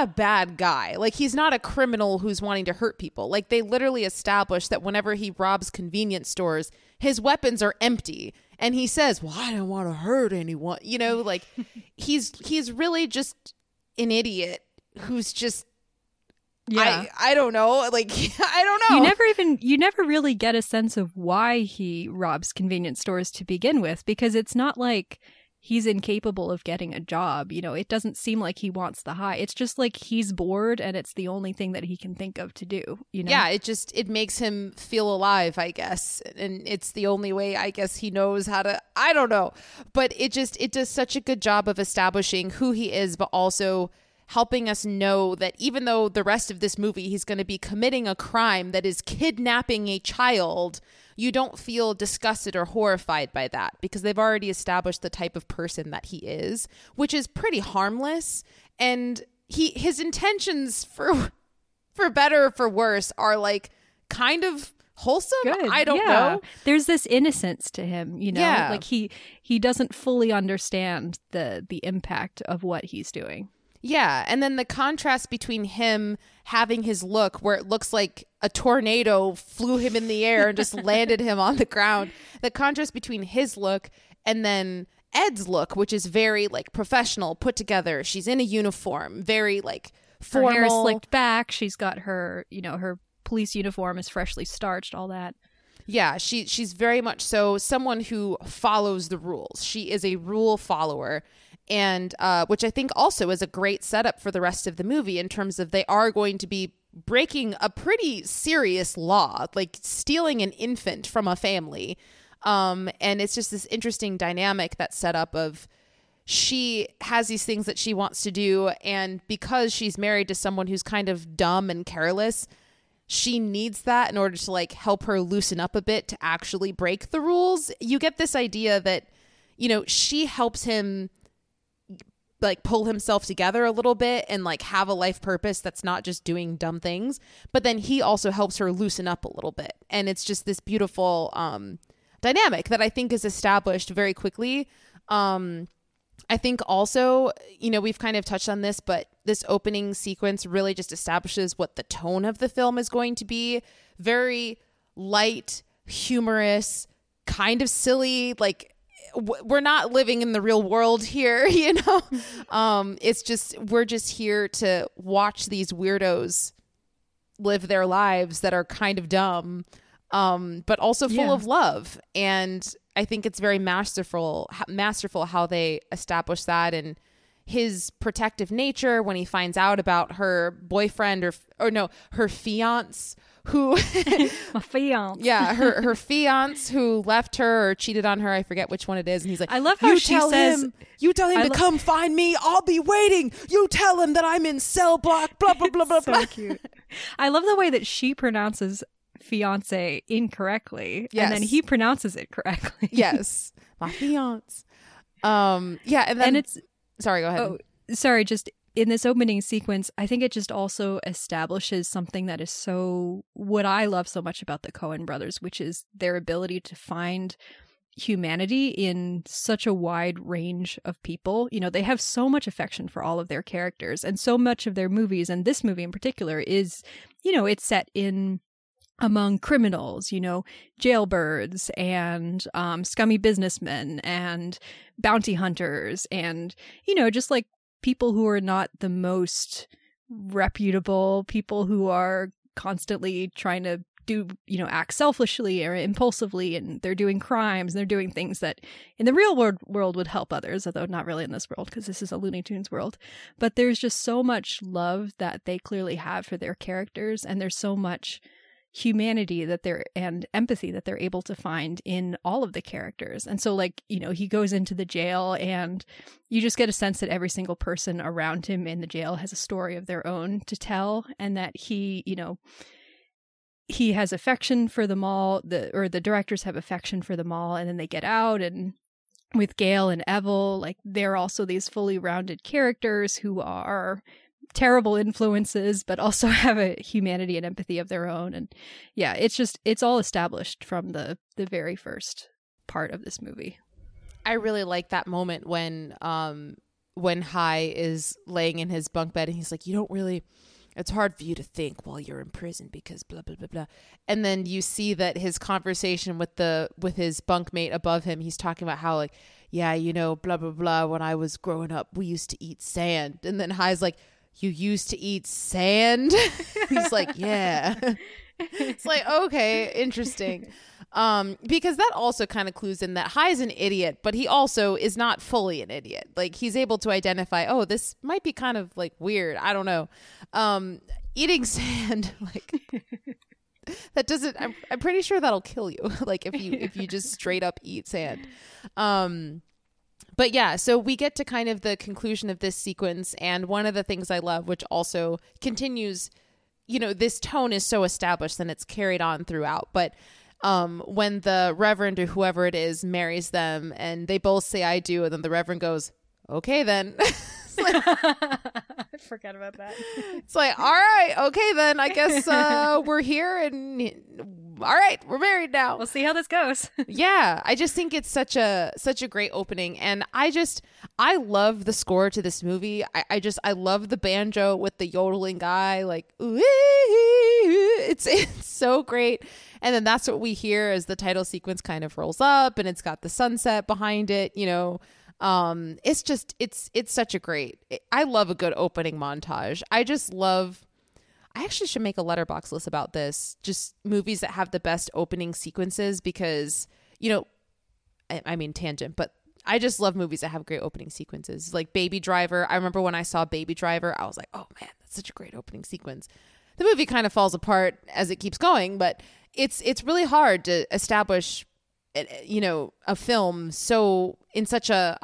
a bad guy. Like, he's not a criminal who's wanting to hurt people. Like, they literally establish that whenever he robs convenience stores, his weapons are empty. And he says, well, I don't want to hurt anyone. You know, like, he's really just an idiot who's just, yeah, I don't know. Like, I don't know. You never really get a sense of why he robs convenience stores to begin with, because it's not like he's incapable of getting a job. You know, it doesn't seem like he wants the high. It's just like he's bored and it's the only thing that he can think of to do. You know? Yeah, it makes him feel alive, I guess. And it's the only way, I guess, he knows how to, I don't know. But it does such a good job of establishing who he is, but also helping us know that even though the rest of this movie he's going to be committing a crime that is kidnapping a child, you don't feel disgusted or horrified by that, because they've already established the type of person that he is, which is pretty harmless. And his intentions, for better or for worse, are like kind of wholesome. Good. I don't know. There's this innocence to him, you know, like he doesn't fully understand the impact of what he's doing. Yeah, and then the contrast between him having his look where it looks like a tornado flew him in the air and just landed him on the ground. The contrast between his look and then Ed's look, which is very like professional, put together. She's in a uniform, very like formal. Her hair is slicked back. She's got her, you know, her police uniform is freshly starched, all that. Yeah, she's very much so someone who follows the rules. She is a rule follower. And which I think also is a great setup for the rest of the movie, in terms of they are going to be breaking a pretty serious law, like stealing an infant from a family. And it's just this interesting dynamic that's set up of she has these things that she wants to do. And because she's married to someone who's kind of dumb and careless, she needs that in order to like help her loosen up a bit to actually break the rules. You get this idea that, you know, she helps him like pull himself together a little bit and like have a life purpose that's not just doing dumb things. But then he also helps her loosen up a little bit. And it's just this beautiful dynamic that I think is established very quickly. I think also, you know, we've kind of touched on this, but this opening sequence really just establishes what the tone of the film is going to be. Very light, humorous, kind of silly, like, we're not living in the real world here, you know? It's just, we're just here to watch these weirdos live their lives that are kind of dumb, but also full of love. And I think it's very masterful how they establish that, and his protective nature when he finds out about her boyfriend her fiance, who my fiance, her fiance who left her or cheated on her, I forget which one it is, and he's like, I love how you tell him to come find me, I'll be waiting, you tell him that I'm in cell block, blah blah blah blah blah. So cute. I love the way that she pronounces fiance incorrectly, and then he pronounces it correctly. Yes, my fiance. And it's, sorry, go ahead. Oh, sorry, just in this opening sequence, I think it just also establishes something that is so, what I love so much about the Coen brothers, which is their ability to find humanity in such a wide range of people. You know, they have so much affection for all of their characters, and so much of their movies, and this movie in particular is, you know, it's set in among criminals, you know, jailbirds and scummy businessmen and bounty hunters and, you know, just like people who are not the most reputable, people who are constantly trying to do, you know, act selfishly or impulsively, and they're doing crimes and they're doing things that in the real world would help others, although not really in this world, because this is a Looney Tunes world. But there's just so much love that they clearly have for their characters, and there's so much humanity that they're, and empathy that they're able to find in all of the characters. And so, like, you know, he goes into the jail and you just get a sense that every single person around him in the jail has a story of their own to tell, and that he, you know, he has affection for them all, the directors have affection for them all. And then they get out, and with Gail and Evel, like, they're also these fully rounded characters who are terrible influences, but also have a humanity and empathy of their own. And yeah, it's just, it's all established from the very first part of this movie. I really like that moment when High is laying in his bunk bed and he's like, you don't really, it's hard for you to think while you're in prison because blah, blah, blah, blah. And then you see that his conversation with his bunkmate above him, he's talking about how like, yeah, you know, blah, blah, blah. When I was growing up, we used to eat sand. And then High's like, you used to eat sand? He's like, yeah. It's like, okay, interesting. Because that also kind of clues in that High's an idiot, but he also is not fully an idiot. Like, he's able to identify, oh, this might be kind of like weird. I don't know. Eating sand, like that doesn't, I'm pretty sure that'll kill you. Like if you just straight up eat sand. But yeah, so we get to kind of the conclusion of this sequence. And one of the things I love, which also continues, you know, this tone is so established and it's carried on throughout. But when the Reverend or whoever it is marries them and they both say, I do. And then the Reverend goes, okay, then. Like, I forgot about that. It's like, all right, okay, then I guess we're here and... all right, we're married now. We'll see how this goes. Yeah, I just think it's such a great opening. And I love the score to this movie. I love the banjo with the yodeling guy. Like, ooh, it's so great. And then that's what we hear as the title sequence kind of rolls up and it's got the sunset behind it, you know. It's just, it's such a great, I love a good opening montage. I just love... I actually should make a Letterboxd list about this. Just movies that have the best opening sequences because, you know, I mean, tangent, but I just love movies that have great opening sequences. Like Baby Driver. I remember when I saw Baby Driver, I was like, oh man, that's such a great opening sequence. The movie kind of falls apart as it keeps going, but it's really hard to establish, you know, a film so in such a,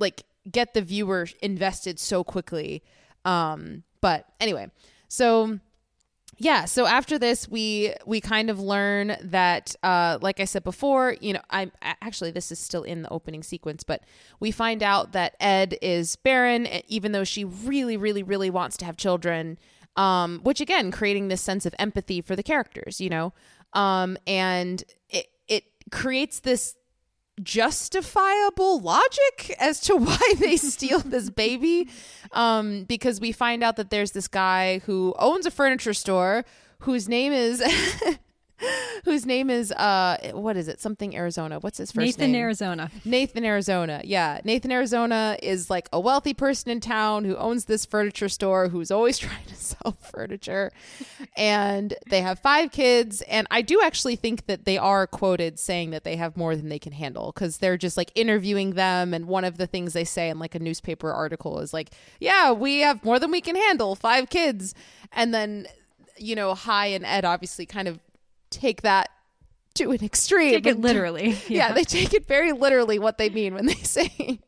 like get the viewer invested so quickly. But anyway... So, yeah. So after this, we kind of learn that, like I said before, you know, this is still in the opening sequence, but we find out that Ed is barren, even though she really, really, really wants to have children, which again, creating this sense of empathy for the characters, you know, and it creates this justifiable logic as to why they steal this baby, because we find out that there's this guy who owns a furniture store whose name is what is it, something Arizona, what's his first name? Nathan Arizona. Yeah, Nathan Arizona is like a wealthy person in town who owns this furniture store who's always trying to sell furniture, and they have 5 kids, and I do actually think that they are quoted saying that they have more than they can handle because they're just like interviewing them, and one of the things they say in like a newspaper article is like, yeah, we have more than we can handle, 5 kids. And then, you know, High and Ed obviously kind of take that to an extreme. Take it literally. Yeah, they take it very literally what they mean when they say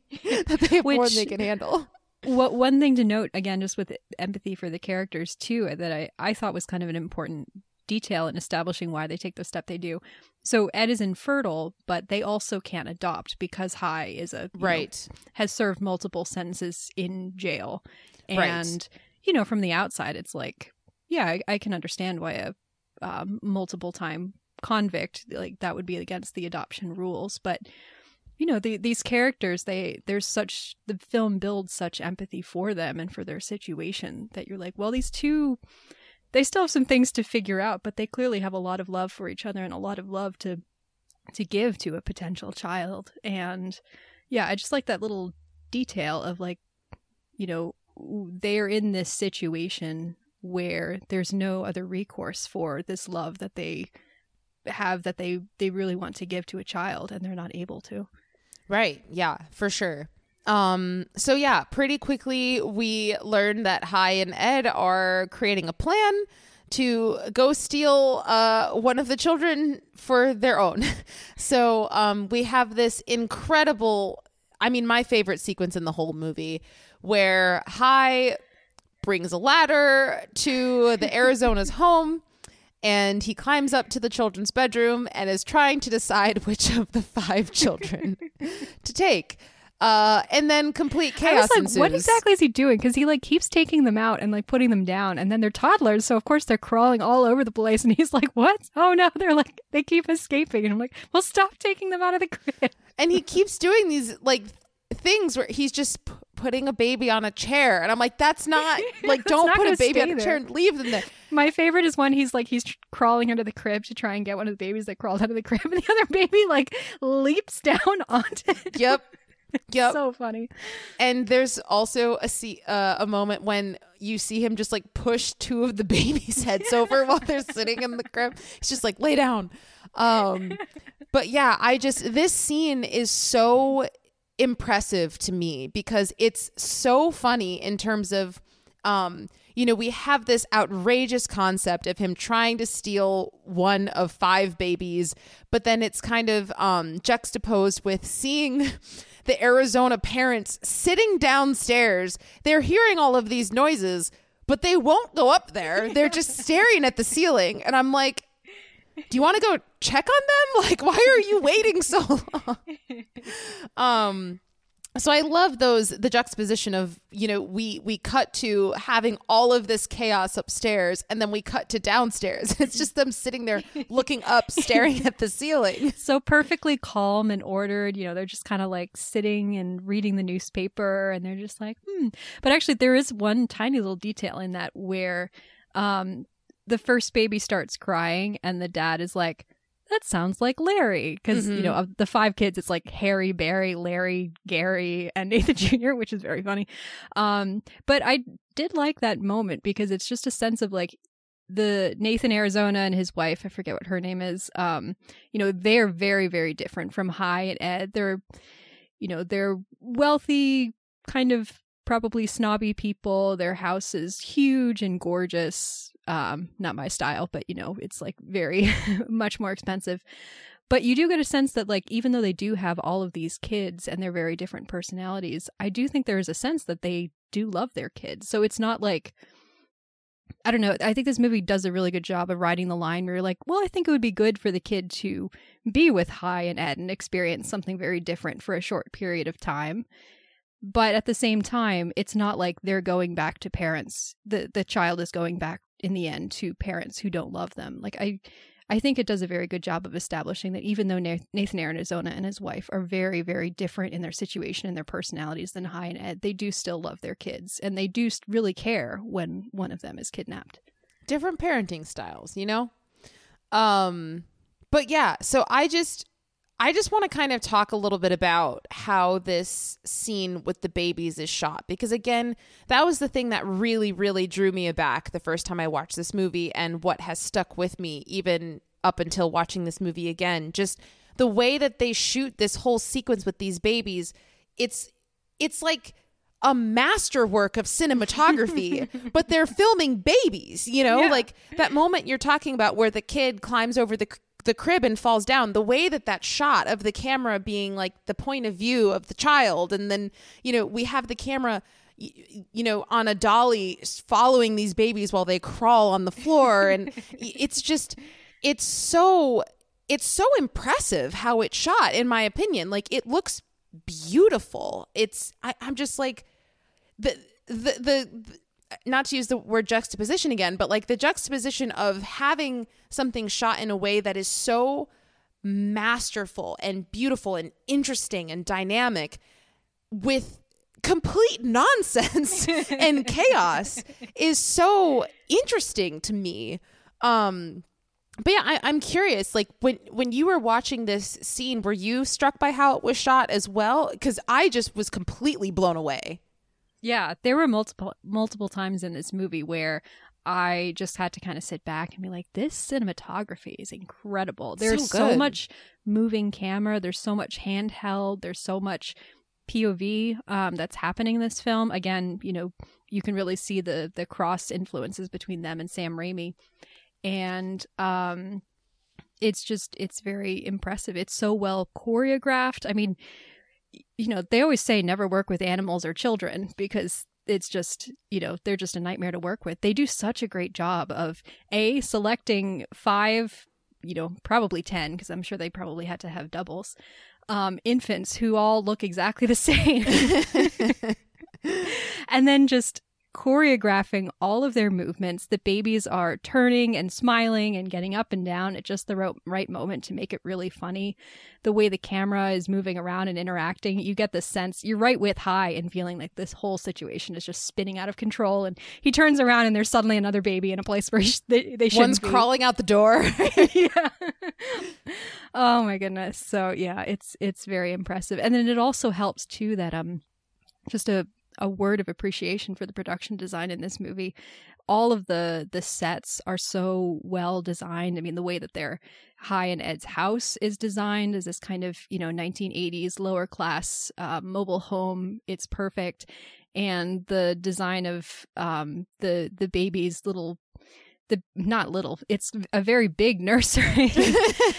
that they have more than they can handle. What one thing to note, again, just with empathy for the characters too, that I thought was kind of an important detail in establishing why they take the step they do. So Ed is infertile, but they also can't adopt because High is has served multiple sentences in jail. And, you know, from the outside, it's like, yeah, I can understand why a multiple time convict, like that would be against the adoption rules, but you know, these characters, the film builds such empathy for them and for their situation that you're like, well, these two, they still have some things to figure out, but they clearly have a lot of love for each other and a lot of love to give to a potential child. And yeah, I just like that little detail of like, you know, they're in this situation where there's no other recourse for this love that they have, that they really want to give to a child, and they're not able to. Right. Yeah, for sure. So yeah, pretty quickly we learn that High and Ed are creating a plan to go steal one of the children for their own. So we have this incredible, I mean, my favorite sequence in the whole movie, where High brings a ladder to the Arizona's home, and he climbs up to the children's bedroom and is trying to decide which of the 5 children to take. And then complete chaos ensues. What exactly is he doing? Because he keeps taking them out and putting them down, and then they're toddlers, so of course they're crawling all over the place. And he's like, "What? Oh no!" They're they keep escaping, and I'm like, "Well, stop taking them out of the crib." And he keeps doing these things where he's just putting a baby on a chair, and I'm like, "That's not don't put a baby on a chair and leave them there." My favorite is when he's crawling under the crib to try and get one of the babies that crawled out of the crib, and the other baby leaps down onto it. Yep. So funny. And there's also a moment when you see him just push two of the babies' heads over while they're sitting in the crib. It's just lay down. But yeah, this scene is so impressive to me because it's so funny in terms of, we have this outrageous concept of him trying to steal one of five babies, but then it's kind of juxtaposed with seeing the Arizona parents sitting downstairs. They're hearing all of these noises, but they won't go up there. They're just staring at the ceiling. And I'm like, do you want to go check on them? Why are you waiting so long? So I love the juxtaposition of, we cut to having all of this chaos upstairs, and then we cut to downstairs. It's just them sitting there looking up, staring at the ceiling. So perfectly calm and ordered. They're just kind of sitting and reading the newspaper, and they're just like. But actually there is one tiny little detail in that where the first baby starts crying and the dad is like, that sounds like Larry, because of the five kids, it's Harry, Barry, Larry, Gary, and Nathan Jr., which is very funny. But I did like that moment because it's just a sense of the Nathan Arizona and his wife, I forget what her name is. They're very, very different from High and Ed. They're, they're wealthy, kind of probably snobby people. Their house is huge and gorgeous. Not my style, but it's very much more expensive. But you do get a sense that even though they do have all of these kids and they're very different personalities, I do think there is a sense that they do love their kids. So it's not I don't know. I think this movie does a really good job of riding the line where you're I think it would be good for the kid to be with High and Ed and experience something very different for a short period of time. But at the same time, it's not they're going back to parents. The child is going back in the end to parents who don't love them. I think it does a very good job of establishing that even though Nathan Arizona and his wife are very, very different in their situation and their personalities than High and Ed, they do still love their kids. And they do really care when one of them is kidnapped. Different parenting styles, But yeah, so I just want to kind of talk a little bit about how this scene with the babies is shot, because again, that was the thing that really, really drew me back the first time I watched this movie, and what has stuck with me even up until watching this movie again. Just the way that they shoot this whole sequence with these babies, it's like a masterwork of cinematography, but they're filming babies, Yeah. That moment you're talking about where the kid climbs over the crib and falls down, the way that shot of the camera being the point of view of the child, and then we have the camera on a dolly following these babies while they crawl on the floor, and it's so impressive how it's shot, in my opinion. It looks beautiful. I'm just the not to use the word juxtaposition again, but the juxtaposition of having something shot in a way that is so masterful and beautiful and interesting and dynamic with complete nonsense and chaos is so interesting to me. But yeah, I'm curious, when you were watching this scene, were you struck by how it was shot as well? Because I just was completely blown away. Yeah, there were multiple times in this movie where I just had to kind of sit back and be like, this cinematography is incredible. There's so much moving camera. There's so much handheld. There's so much POV that's happening in this film. Again, you can really see the cross influences between them and Sam Raimi. And it's very impressive. It's so well choreographed. I mean, they always say never work with animals or children because it's just, they're just a nightmare to work with. They do such a great job of selecting five, probably 10, because I'm sure they probably had to have doubles, infants who all look exactly the same. And then just choreographing all of their movements. The babies are turning and smiling and getting up and down at just the right moment to make it really funny. The way the camera is moving around and interacting, you get the sense you're right with High and feeling like this whole situation is just spinning out of control. And he turns around and there's suddenly another baby in a place where they shouldn't One's be. Crawling out the door. Yeah. Oh my goodness. So yeah, it's very impressive. And then it also helps too that just a word of appreciation for the production design in this movie. All of the sets are so well designed. I mean, the way that their High and Ed's house is designed is this kind of, 1980s lower class mobile home. It's perfect. And the design of the baby's it's a very big nursery.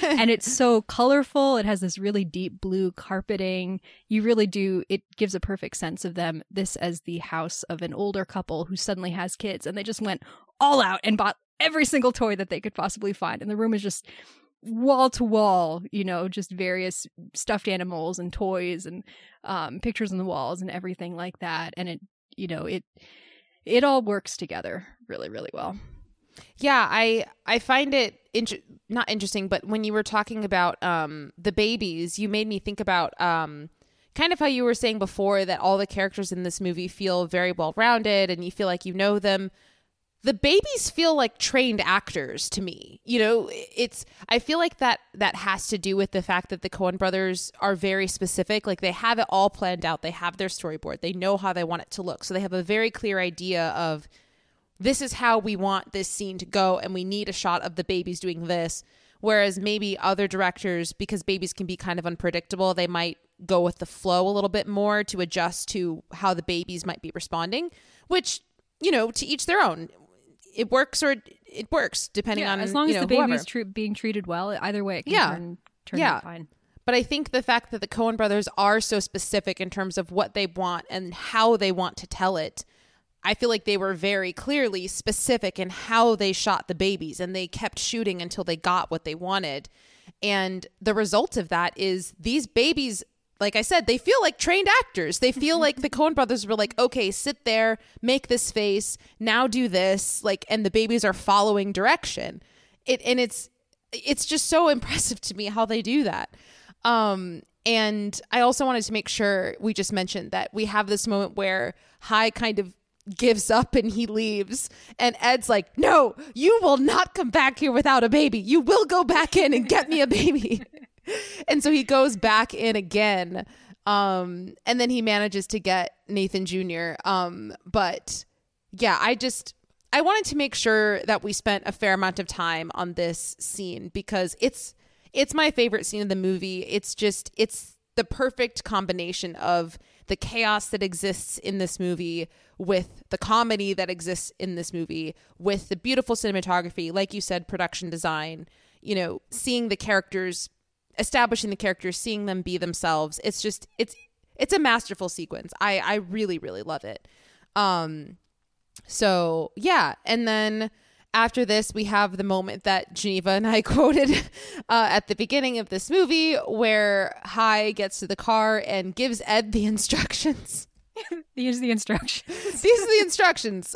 And it's so colorful. It has this really deep blue carpeting. It gives a perfect sense of them. This as the house of an older couple who suddenly has kids, and they just went all out and bought every single toy that they could possibly find. And the room is just wall to wall, just various stuffed animals and toys and pictures on the walls and everything like that. And it all works together really, really well. Yeah, I find it not interesting, but when you were talking about the babies, you made me think about kind of how you were saying before that all the characters in this movie feel very well-rounded and you feel like you know them. The babies feel like trained actors to me. I feel like that has to do with the fact that the Coen brothers are very specific. Like, they have it all planned out. They have their storyboard. They know how they want it to look. So they have a very clear idea of, this is how we want this scene to go, and we need a shot of the babies doing this. Whereas maybe other directors, because babies can be kind of unpredictable, they might go with the flow a little bit more to adjust to how the babies might be responding, which, to each their own. It works or it works, depending on, as long as the baby's being treated well, either way, it can turn out fine. But I think the fact that the Coen brothers are so specific in terms of what they want and how they want to tell it, I feel like they were very clearly specific in how they shot the babies, and they kept shooting until they got what they wanted. And the result of that is these babies, like I said, they feel like trained actors. They feel like the Coen brothers were like, okay, sit there, make this face, now do this. And the babies are following direction. It's just so impressive to me how they do that. And I also wanted to make sure we just mentioned that we have this moment where High kind of gives up and he leaves, and Ed's like, no, you will not come back here without a baby. You will go back in and get me a baby. And so he goes back in again, and then he manages to get Nathan Jr. But yeah, I wanted to make sure that we spent a fair amount of time on this scene, because it's my favorite scene of the movie. It's the perfect combination of the chaos that exists in this movie with the comedy that exists in this movie, with the beautiful cinematography, like you said, production design, seeing the characters, establishing the characters, seeing them be themselves. It's a masterful sequence. I really, really love it. So yeah. And then after this, we have the moment that Geneva and I quoted at the beginning of this movie, where High gets to the car and gives Ed the instructions. These are the instructions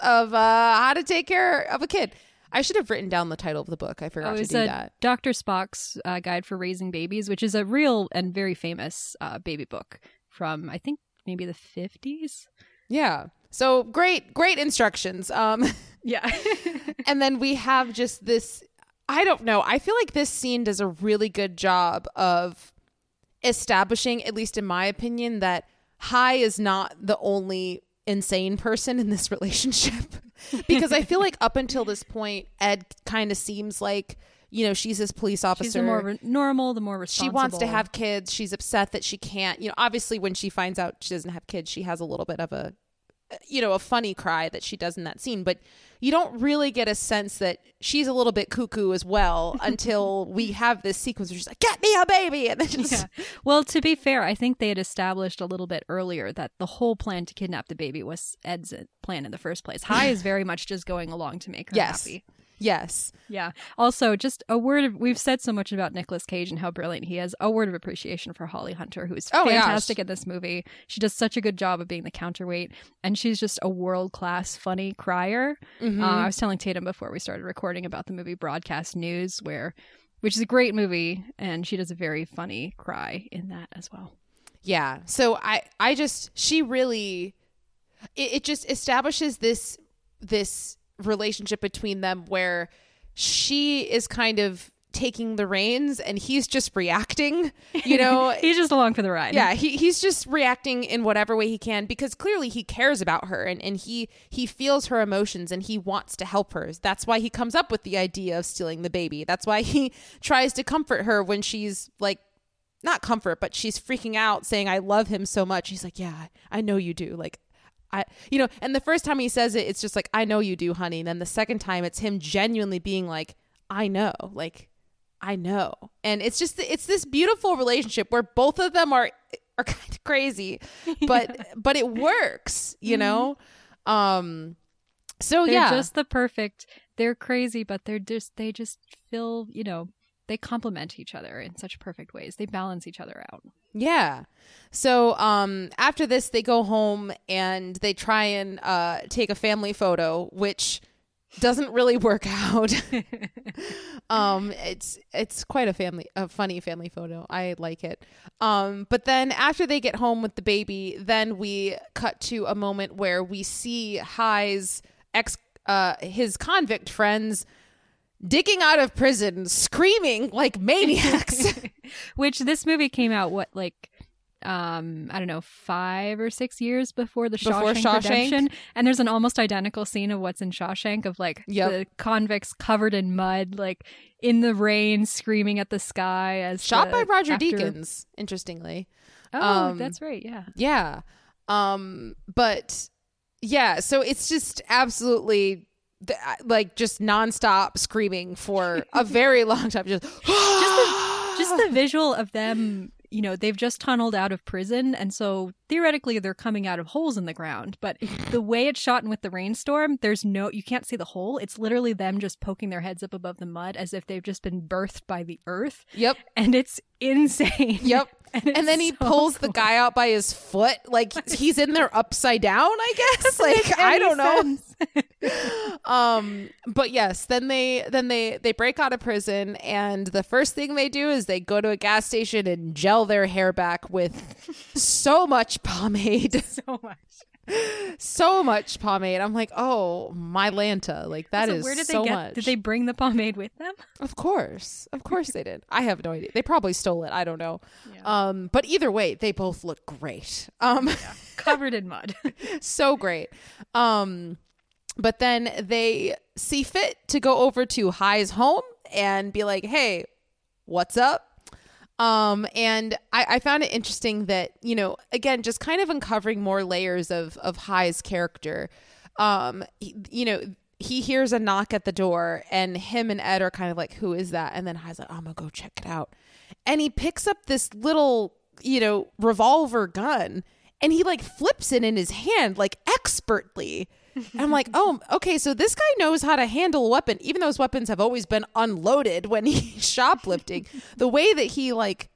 of how to take care of a kid. I should have written down the title of the book. I forgot to do that. Dr. Spock's Guide for Raising Babies, which is a real and very famous baby book from, I think, maybe the 50s. Yeah. So great instructions. Yeah. And then we have just this, I don't know. I feel like this scene does a really good job of establishing, at least in my opinion, that High is not the only insane person in this relationship. Because I feel like up until this point, Ed kind of seems like, she's this police officer. She's the more normal, the more responsible. She wants to have kids. She's upset that she can't. Obviously, when she finds out she doesn't have kids, she has a little bit of a a funny cry that she does in that scene, but you don't really get a sense that she's a little bit cuckoo as well until we have this sequence where she's like, get me a baby. And then Well, to be fair, I think they had established a little bit earlier that the whole plan to kidnap the baby was Ed's plan in the first place. High is very much just going along to make her happy. Yes. Yeah. Also, just a word of, we've said so much about Nicolas Cage and how brilliant he is. A word of appreciation for Holly Hunter, who is fantastic in this movie. She does such a good job of being the counterweight, and she's just a world-class funny crier. Mm-hmm. I was telling Tatum before we started recording about the movie Broadcast News, which is a great movie, and she does a very funny cry in that as well. Yeah. So I just, she really, it just establishes this relationship between them where she is kind of taking the reins and he's just reacting, you know. He's just along for the ride. Yeah, he's just reacting in whatever way he can, because clearly he cares about her and he feels her emotions and he wants to help her. That's why he comes up with the idea of stealing the baby. That's why he tries to comfort her when she's like, not comfort, but she's freaking out saying, I love him so much. He's like, yeah, I know you do. Like, you know, and the first time he says it, it's just like, I know you do, honey. And then the second time it's him genuinely being like, I know, like, I know. And it's just, it's this beautiful relationship where both of them are kind of crazy, but, but it works, you know? Mm-hmm. So they're just the perfect, they're crazy, but they just feel, you know, they complement each other in such perfect ways. They balance each other out. Yeah. So after this, they go home and they try and take a family photo, which doesn't really work out. It's quite a funny family photo. I like it. But then after they get home with the baby, then we cut to a moment where we see High's his convict friends digging out of prison, screaming like maniacs. Which this movie came out, what, like, I don't know, 5 or 6 years before Shawshank Redemption. And there's an almost identical scene of What's in Shawshank of, like, the convicts covered in mud, like, in the rain, screaming at the sky. Shot by Roger Deakins, interestingly. Oh, that's right, yeah. Yeah. But, yeah, so it's just absolutely... like just nonstop screaming for a very long time. Just the visual of them, you know, they've just tunneled out of prison. And so theoretically they're coming out of holes in the ground, but the way it's shot and with the rainstorm, you can't see the hole. It's literally them just poking their heads up above the mud as if they've just been birthed by the earth. Yep. And it's insane. Yep. And then he pulls the guy out by his foot. Like, he's in there upside down, I guess. Like, I don't know. But yes, then they break out of prison, and the first thing they do is they go to a gas station and gel their hair back with so much pomade. So much pomade. I'm like, oh, my Lanta. Like, that is so much. Did they bring the pomade with them? Of course they did. I have no idea. They probably stole it. I don't know. Yeah. But either way, they both look great. Covered in mud. So great. But then they see fit to go over to High's home and be like, hey, what's up? And I found it interesting that, you know, again, just kind of uncovering more layers of High's character. You know, he hears a knock at the door and him and Ed are kind of like, who is that? And then High's like, I'm gonna go check it out. And he picks up this little, you know, revolver gun and he like flips it in his hand, like expertly. And I'm like, oh, okay, so this guy knows how to handle a weapon, even though his weapons have always been unloaded when he's shoplifting. The way that he like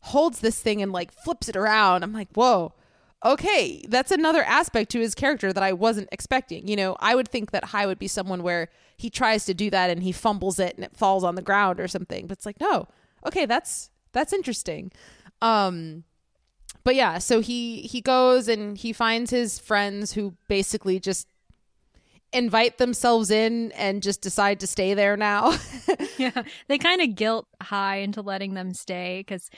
holds this thing and like flips it around, I'm like, whoa, okay, that's another aspect to his character that I wasn't expecting. You know, I would think that High would be someone where he tries to do that and he fumbles it and it falls on the ground or something. But it's like, no, okay, that's interesting. But yeah, so he goes and he finds his friends who basically just invite themselves in and just decide to stay there now. Yeah, they kind of guilt High into letting them stay because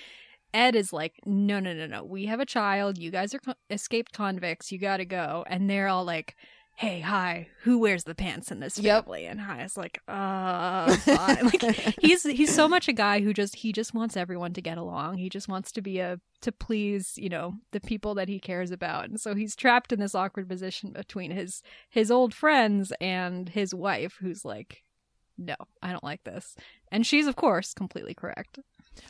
Ed is like, no, we have a child, you guys are escaped convicts, you gotta go. And they're all like, hey, Hi, who wears the pants in this family? Yep. And Hi is like, fine. Like, he's so much a guy who just wants everyone to get along. He just wants to be to please, you know, the people that he cares about. And so he's trapped in this awkward position between his old friends and his wife, who's like, no, I don't like this. And she's, of course, completely correct.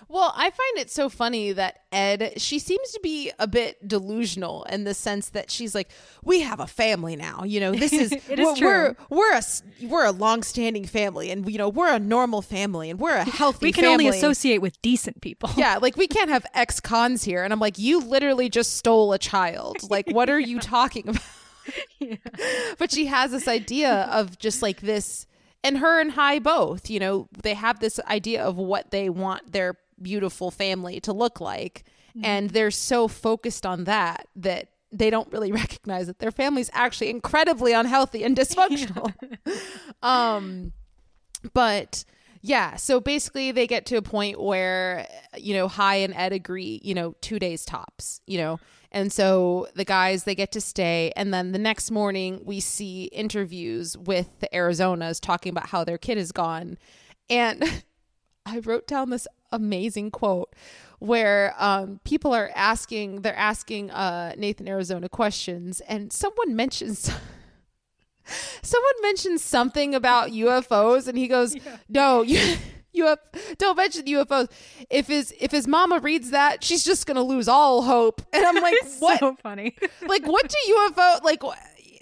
Well, I find it so funny that Ed, she seems to be a bit delusional in the sense that she's like, we have a family now. You know, this is, we're a longstanding family, and, you know, we're a normal family, and we're a healthy we can family. Only associate with decent people. Yeah. Like, we can't have ex-cons here. And I'm like, you literally just stole a child. Like, what are you talking about? Yeah. But she has this idea of just like this. And her and Hy both, you know, they have this idea of what they want their beautiful family to look like. Mm-hmm. And they're so focused on that that they don't really recognize that their family's actually incredibly unhealthy and dysfunctional. But yeah, so basically they get to a point where, you know, Hy and Ed agree, you know, 2 days tops, you know. And so the guys, they get to stay. And then the next morning, we see interviews with the Arizonas talking about how their kid is gone. And I wrote down this amazing quote where people are asking, Nathan Arizona questions. And someone mentions something about UFOs, and he goes, yeah. No, don't mention UFOs. If his mama reads that, she's just gonna lose all hope. And I'm like, what? So funny. Like, what do UFO? Like,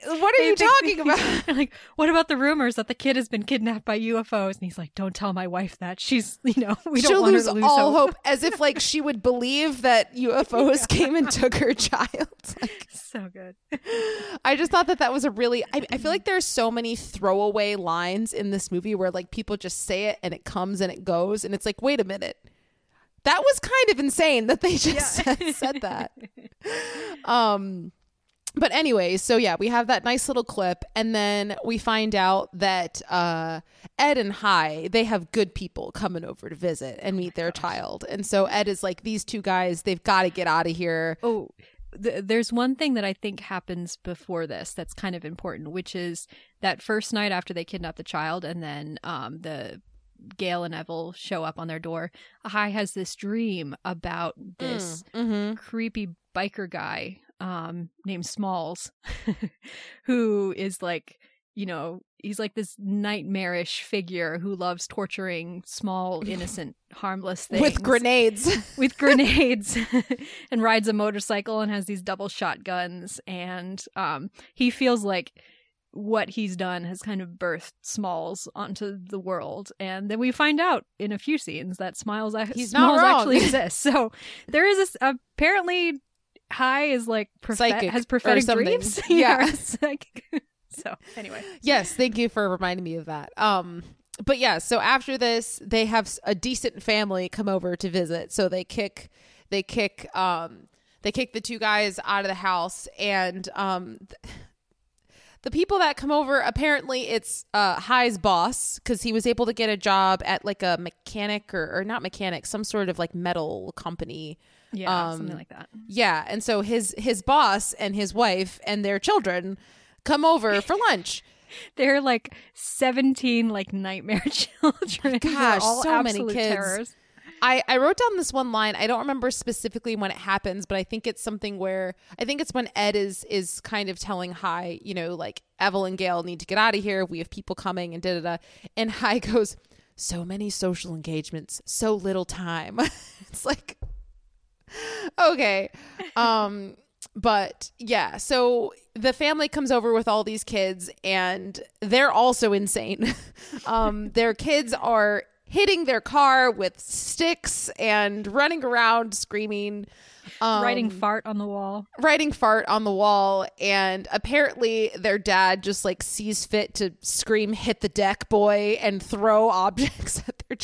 what are you talking about? Like, what about the rumors that the kid has been kidnapped by UFOs? And he's like, don't tell my wife that. She's, you know, she'll want her to lose all hope. As if like she would believe that UFOs came and took her child. Like, so good. I just thought that was a really. I feel like there's so many throwaway lines in this movie where like people just say it and it comes and it goes, and it's like, wait a minute. That was kind of insane that they just said that. But anyway, so yeah, we have that nice little clip, and then we find out that Ed and Hy, they have good people coming over to visit and meet their child. And so Ed is like, these two guys, they've got to get out of here. Oh, there's one thing that I think happens before this that's kind of important, which is that first night after they kidnap the child, and then the Gale and Evel show up on their door. Hy has this dream about this creepy biker guy named Smalls, who is like, you know, he's like this nightmarish figure who loves torturing small, innocent, harmless things with grenades and rides a motorcycle and has these double shotguns, and he feels like what he's done has kind of birthed Smalls onto the world. And then we find out in a few scenes that Smalls actually exists. So there is this, apparently Hy is like has prophetic dreams. Yeah. So anyway. Yes, thank you for reminding me of that. But yeah, so after this, they have a decent family come over to visit. So they kick the two guys out of the house, and the people that come over, apparently it's Hy's boss, because he was able to get a job at like a mechanic or not mechanic, some sort of like metal company. Yeah, something like that. Yeah, and so his boss and his wife and their children come over for lunch. They're like 17 like nightmare children. Gosh, so many kids. Terrors. I wrote down this one line. I don't remember specifically when it happens, but I think it's something where I think it's when Ed is kind of telling Hy, you know, like, Evel and Gale need to get out of here. We have people coming and And Hy goes, so many social engagements, so little time. It's like, okay. But yeah, so the family comes over with all these kids, and they're also insane. Their kids are hitting their car with sticks and running around screaming, writing fart on the wall. And apparently their dad just like sees fit to scream, hit the deck, boy, and throw objects at their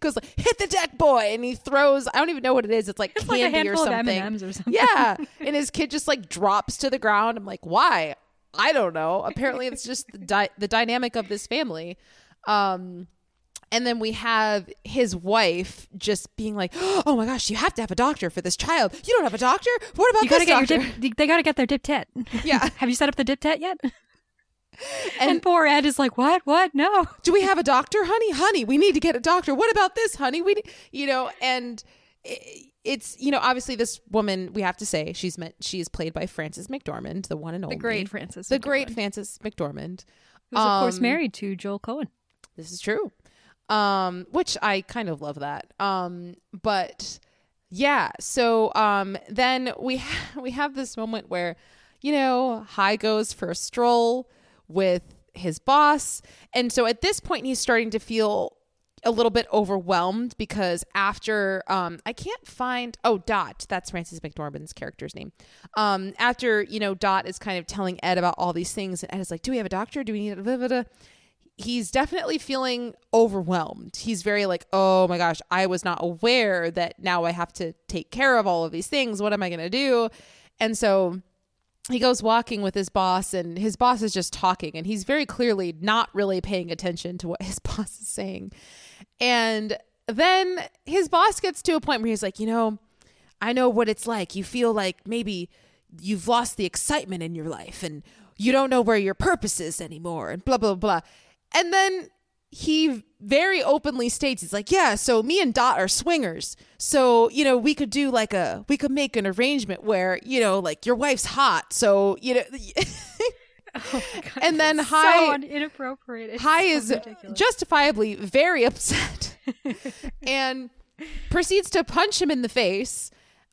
goes like, hit the deck, boy, and he throws, I don't even know what it is, it's like candy, like a handful of M&Ms or something. Yeah. And his kid just like drops to the ground. I'm like, why? I don't know. Apparently it's just the dynamic of this family. And then we have his wife just being like, oh my gosh, you have to have a doctor for this child. You don't have a doctor? What about this doctor? They got to get their diptet. Yeah. Have you set up the diptet yet? And poor Ed is like, what? No. Do we have a doctor? Honey, we need to get a doctor. What about this, honey? We need, you know, and it's, you know, obviously this woman, we have to say, she's played by Frances McDormand, the one and only. The great Frances McDormand. Who's, of course, married to Joel Coen. This is true. Which I kind of love that. But yeah, so then we have this moment where, you know, High goes for a stroll with his boss. And so at this point, he's starting to feel a little bit overwhelmed because after Dot, that's Frances McDormand's character's name. After, you know, Dot is kind of telling Ed about all these things, and Ed is like, do we have a doctor? Do we need a... He's definitely feeling overwhelmed. He's very like, oh my gosh, I was not aware that now I have to take care of all of these things. What am I going to do? And so he goes walking with his boss, and his boss is just talking, and he's very clearly not really paying attention to what his boss is saying. And then his boss gets to a point where he's like, you know, I know what it's like. You feel like maybe you've lost the excitement in your life and you don't know where your purpose is anymore and blah, blah, blah. And then he very openly states, he's like, yeah, so me and Dot are swingers. So, you know, we could do like we could make an arrangement where, you know, like your wife's hot. So, you know, oh my God, and then High, so inappropriate. It's High so is ridiculous. Justifiably very upset and proceeds to punch him in the face,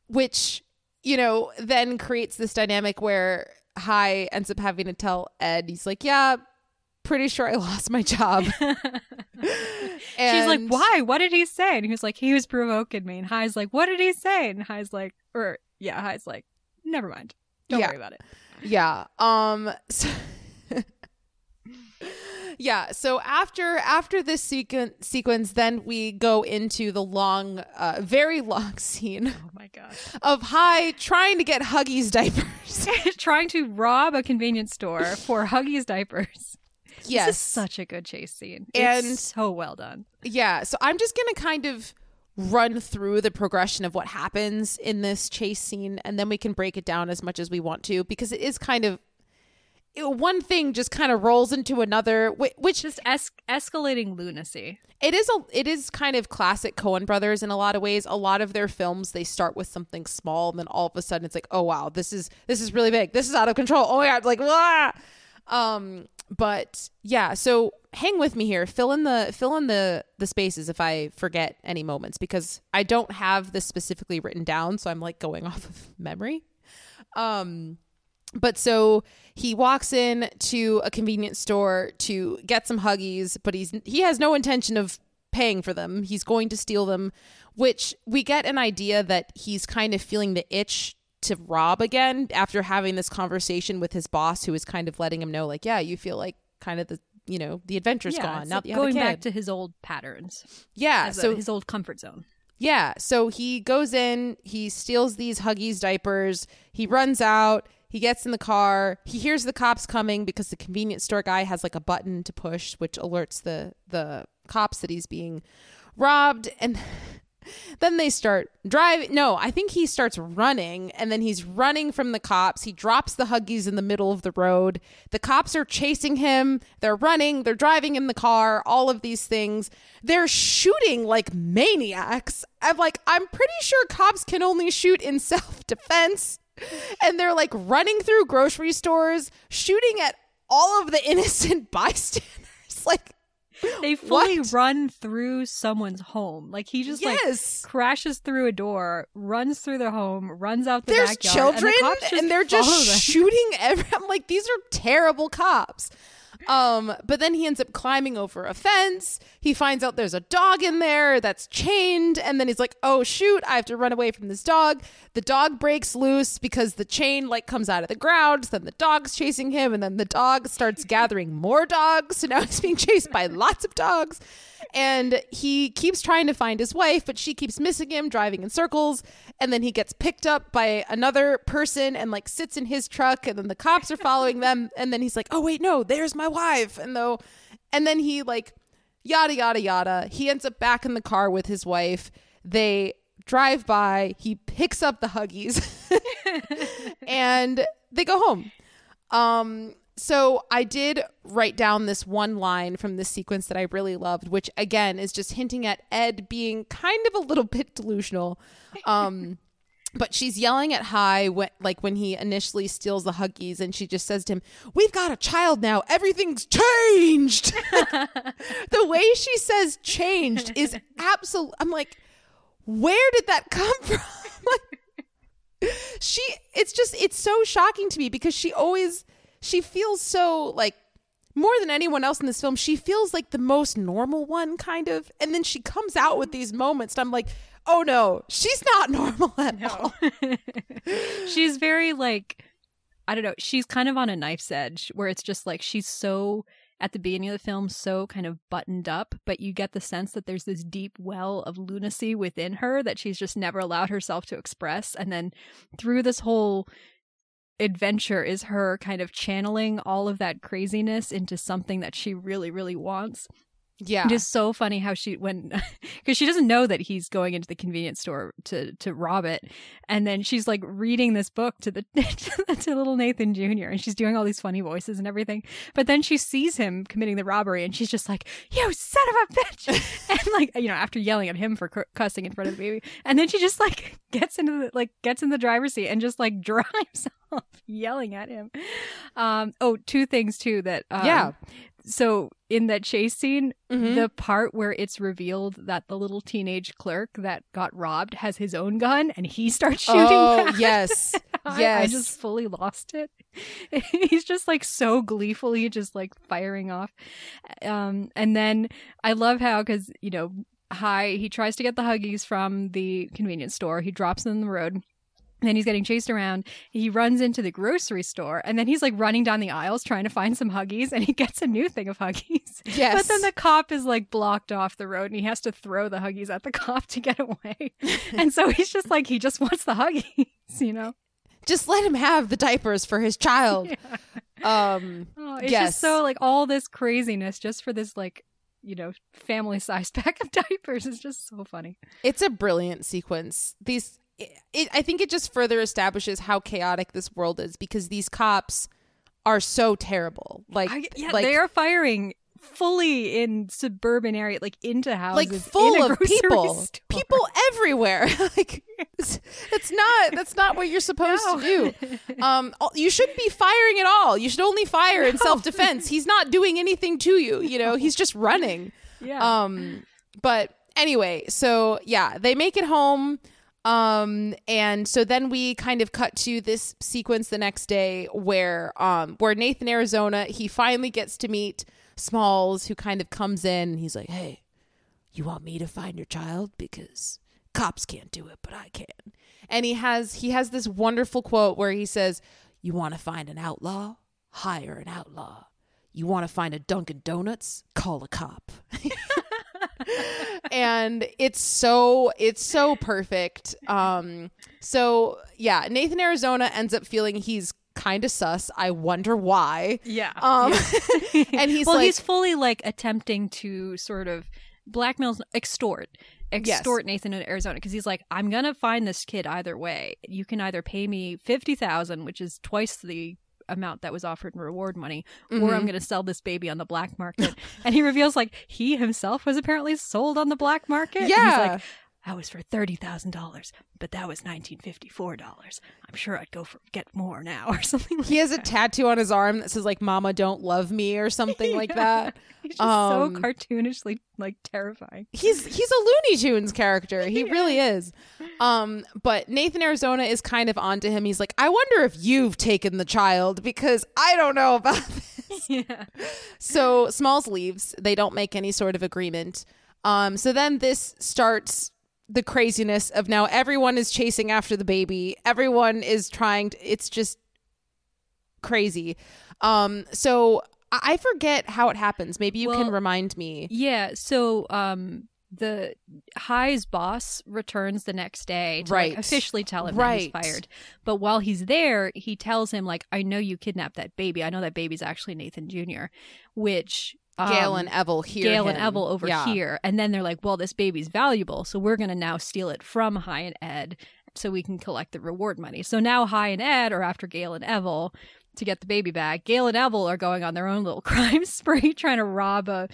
which, you know, then creates this dynamic where High ends up having to tell Ed, he's like, yeah, pretty sure I lost my job. And she's like, why? What did he say? And he was like, he was provoking me. And High's like, what did he say? And High's like, never mind. Don't worry about it. Yeah. Yeah. So after this sequence, then we go into the long, very long scene. Oh my gosh. Of High trying to get Huggies diapers, trying to rob a convenience store for Huggies diapers. Yes. This is such a good chase scene. And it's so well done. Yeah. So I'm just going to kind of run through the progression of what happens in this chase scene, and then we can break it down as much as we want to, because it is kind of one thing just kind of rolls into another, which just escalating lunacy. It is kind of classic Coen Brothers in a lot of ways. A lot of their films, they start with something small, and then all of a sudden it's like, oh wow, this is really big. This is out of control. Oh my God, like, wah! But yeah, so hang with me here. Fill in the spaces if I forget any moments, because I don't have this specifically written down, so I'm like going off of memory. But so he walks in to a convenience store to get some Huggies, but he has no intention of paying for them. He's going to steal them, which we get an idea that he's kind of feeling the itch to rob again after having this conversation with his boss, who is kind of letting him know, like, yeah, you feel like kind of the, you know, the adventure's gone. Now that you have a kid. Going back to his old patterns. Yeah. So his old comfort zone. Yeah. So he goes in, he steals these Huggies diapers, he runs out, he gets in the car, he hears the cops coming because the convenience store guy has like a button to push, which alerts the cops that he's being robbed. And then they start driving. No, I think he starts running, and then he's running from the cops. He drops the Huggies in the middle of the road. The cops are chasing him. They're running. They're driving in the car. All of these things. They're shooting like maniacs. I'm pretty sure cops can only shoot in self-defense. And they're like running through grocery stores, shooting at all of the innocent bystanders. Like, they fully run through someone's home. Like, he just like crashes through a door, runs through their home, runs out the backyard. There's children, and they're just shooting everyone. I'm like, these are terrible cops. But then he ends up climbing over a fence. He finds out there's a dog in there that's chained, and then he's like, oh shoot, I have to run away from this dog. The dog breaks loose because the chain like comes out of the ground. Then the dog's chasing him, and then the dog starts gathering more dogs, so now he's being chased by lots of dogs. And he keeps trying to find his wife, but she keeps missing him, driving in circles. And then he gets picked up by another person and like sits in his truck, and then the cops are following them. And then he's like, oh wait, no, there's my wife. And then he like, yada, yada, yada. He ends up back in the car with his wife. They drive by, he picks up the Huggies and they go home. So I did write down this one line from this sequence that I really loved, which again is just hinting at Ed being kind of a little bit delusional. But she's yelling at High, like when he initially steals the Huggies, and she just says to him, "We've got a child now. Everything's changed." The way she says "changed" is absolute. I'm like, where did that come from? Like, it's so shocking to me because she feels so like more than anyone else in this film. She feels like the most normal one, kind of, and then she comes out with these moments. And I'm like, oh no, she's not normal at all. She's very like, I don't know, she's kind of on a knife's edge where it's just like she's so, at the beginning of the film, so kind of buttoned up, but you get the sense that there's this deep well of lunacy within her that she's just never allowed herself to express. And then through this whole adventure is her kind of channeling all of that craziness into something that she really, really wants. Yeah. It is so funny how because she doesn't know that he's going into the convenience store to rob it. And then she's like reading this book to little Nathan Jr. And she's doing all these funny voices and everything. But then she sees him committing the robbery and she's just like, "You son of a bitch." And like, you know, after yelling at him for cussing in front of the baby. And then she just like gets in the driver's seat and just like drives off yelling at him. Two things too that. So in that chase scene, the part where it's revealed that the little teenage clerk that got robbed has his own gun and he starts shooting. Oh, yes. I just fully lost it. He's just like so gleefully just like firing off. And then I love how, because, you know, he tries to get the Huggies from the convenience store. He drops them in the road. And then he's getting chased around. He runs into the grocery store and then he's like running down the aisles trying to find some Huggies and he gets a new thing of Huggies. Yes. But then the cop is like blocked off the road and he has to throw the Huggies at the cop to get away. And so he's just like, he just wants the Huggies, you know? Just let him have the diapers for his child. Yeah. Just so like all this craziness just for this like, you know, family-sized pack of diapers is just so funny. It's a brilliant sequence. I think it just further establishes how chaotic this world is because these cops are so terrible. They are firing fully in suburban area, like into houses, like full of people everywhere. Like that's not what you're supposed to do. You shouldn't be firing at all. You should only fire in self-defense. He's not doing anything to you. You know, he's just running. Yeah. But anyway, so yeah, they make it home. And so then we kind of cut to this sequence the next day where Nathan Arizona, he finally gets to meet Smalls, who kind of comes in and he's like, "Hey, you want me to find your child? Because cops can't do it, but I can." And he has this wonderful quote where he says, "You want to find an outlaw? Hire an outlaw. You want to find a Dunkin' Donuts? Call a cop." And it's so perfect. So yeah, Nathan Arizona ends up feeling he's kind of sus. I wonder why. Yeah. And he's he's fully like attempting to sort of blackmail, extort Nathan in Arizona because he's like, "I'm gonna find this kid either way. You can either pay me $50,000, which is twice the amount that was offered in reward money, or I'm going to sell this baby on the black market." And he reveals like he himself was apparently sold on the black market. Yeah. And he's like, "I was for $30,000, but that was $1954. I'm sure I'd go get more now," or something like that. He has a tattoo on his arm that says like "Mama Don't Love Me" or something like that. He's just so cartoonishly like terrifying. He's a Looney Tunes character. He really is. But Nathan Arizona is kind of onto him. He's like, "I wonder if you've taken the child because I don't know about this." Yeah. So Smalls leaves. They don't make any sort of agreement. So then this starts the craziness of now everyone is chasing after the baby. Everyone is trying to, it's just crazy. So I forget how it happens. Maybe you can remind me. Yeah. So, the High's boss returns the next day to like, officially tell him that he's fired. But while he's there, he tells him like, "I know you kidnapped that baby. I know that baby's actually Nathan Jr." which Gail and Evel hear Gail him. And Evel overhear. And then they're like, "Well, this baby's valuable, so we're going to now steal it from High and Ed so we can collect the reward money." So now High and Ed are after Gail and Evel to get the baby back. Gail and Evel are going on their own little crime spree trying to rob a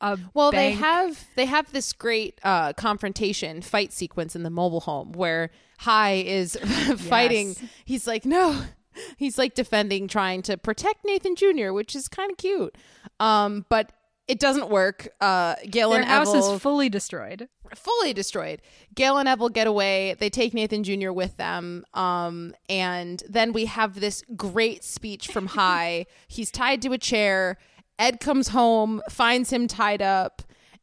bank. They have this great confrontation fight sequence in the mobile home where High is fighting. He's like, no. He's like defending, trying to protect Nathan Jr., which is kind of cute. But it doesn't work. Gale and Evel... Their house is fully destroyed. Fully destroyed. Gale and Evel get away. They take Nathan Jr. with them. And then we have this great speech from High. He's tied to a chair. Ed comes home, finds him tied up.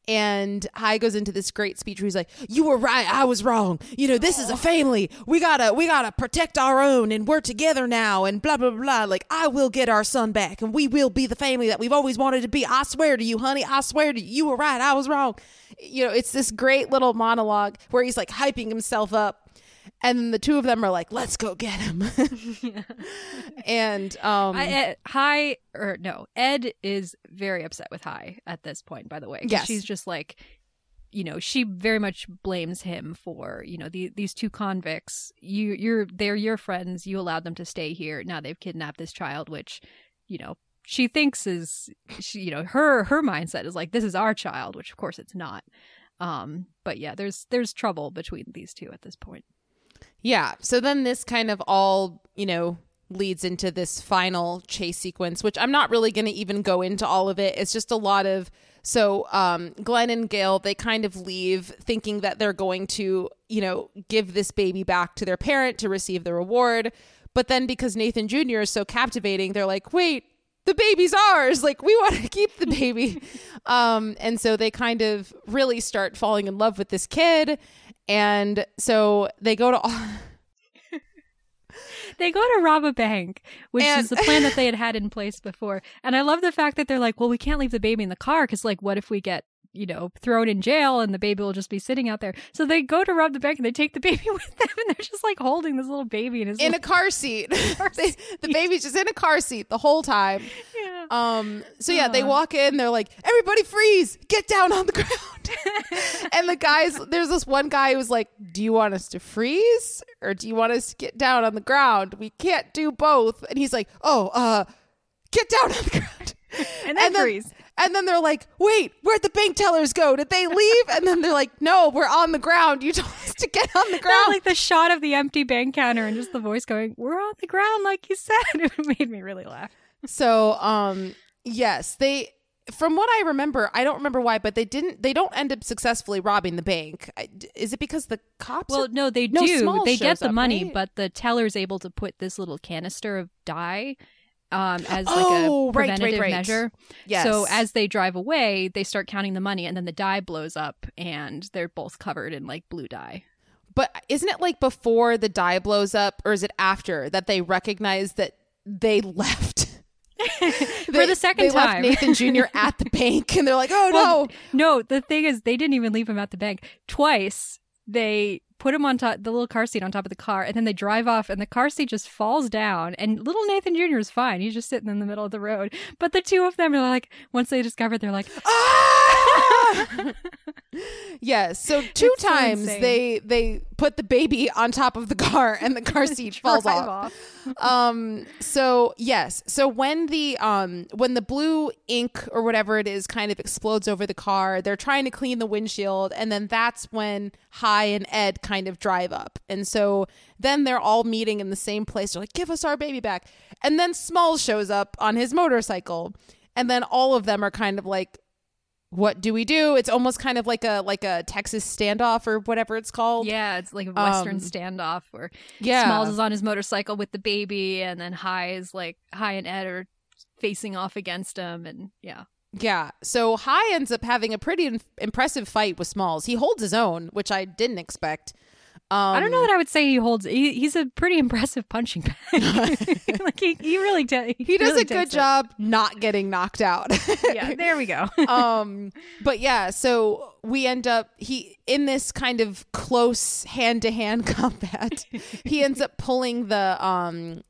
And High goes into this great speech where he's like, you were right, I was wrong. You know, this is a family. We gotta protect our own, and we're together now, and blah, blah, blah. Like, I will get our son back, and we will be the family that we've always wanted to be. I swear to you, honey. I swear to you. You were right, I was wrong. You know, it's this great little monologue where he's like hyping himself up. And then the two of them are like, let's go get him. Yeah. And Ed is very upset with High at this point, by the way. Yes. She's just like, you know, she very much blames him for, you know, these two convicts. They're your friends. You allowed them to stay here. Now they've kidnapped this child, which, you know, she thinks is, she, you know, her mindset is like, this is our child, which of course it's not. But yeah, there's trouble between these two at this point. Yeah. So then this kind of all, you know, leads into this final chase sequence, which I'm not really going to even go into all of it. It's just a lot of, Glenn and Gale, they kind of leave thinking that they're going to, you know, give this baby back to their parent to receive the reward. But then because Nathan Jr. is so captivating, they're like, wait, the baby's ours. Like, we want to keep the baby. And so they kind of really start falling in love with this kid. And so they go to rob a bank, which is the plan that they had in place before. And I love the fact that they're like, well, we can't leave the baby in the car because, like, what if we get, you know, thrown in jail and the baby will just be sitting out there. So they go to rob the bank and they take the baby with them, and they're just like holding this little baby in a car seat. The baby's just in a car seat the whole time. Yeah. They walk in, they're like, everybody freeze, get down on the ground. And the guys, there's this one guy who's like, do you want us to freeze or do you want us to get down on the ground? We can't do both. And he's like, get down on the ground. And then freeze. And then they're like, wait, where'd the bank tellers go? Did they leave? And then they're like, no, we're on the ground. You told us to get on the ground. Like the shot of the empty bank counter and just the voice going, we're on the ground, like you said. It made me really laugh. So, yes, they, from what I remember, I don't remember why, but they don't end up successfully robbing the bank. Is it because the cops? Well, no, they do. They get the money, right? But the teller's able to put this little canister of dye as like a preventative measure. Yes. So as they drive away, they start counting the money, and then the dye blows up, and they're both covered in like blue dye. But isn't it like before the dye blows up, or is it after that they recognize that they left? For the second time. They left Nathan Jr. at the bank, and they're like, oh, well, no. No, the thing is, they didn't even leave him at the bank. Twice, they put him on top, the little car seat on top of the car, and then they drive off, and the car seat just falls down, and little Nathan Jr. is fine. He's just sitting in the middle of the road. But the two of them are like, once they discover, they're like, ah! Yes. So two times so they put the baby on top of the car, and the car seat falls off. So yes. So when the blue ink or whatever it is kind of explodes over the car, they're trying to clean the windshield, and then that's when High and Ed kind of drive up, and so then they're all meeting in the same place. They're like, give us our baby back. And then Smalls shows up on his motorcycle, and then all of them are kind of like, what do we do? It's almost kind of like a Texas standoff or whatever it's called. Yeah, it's like a Western standoff where Smalls is on his motorcycle with the baby, and then High and Ed are facing off against him, and yeah. So High ends up having a pretty impressive fight with Smalls. He holds his own, which I didn't expect. I don't know that I would say he holds. He's a pretty impressive punching bag. Like he really does. He does really a good job not getting knocked out. Yeah, there we go. But yeah, so we end up in this kind of close hand-to-hand combat. He ends up pulling the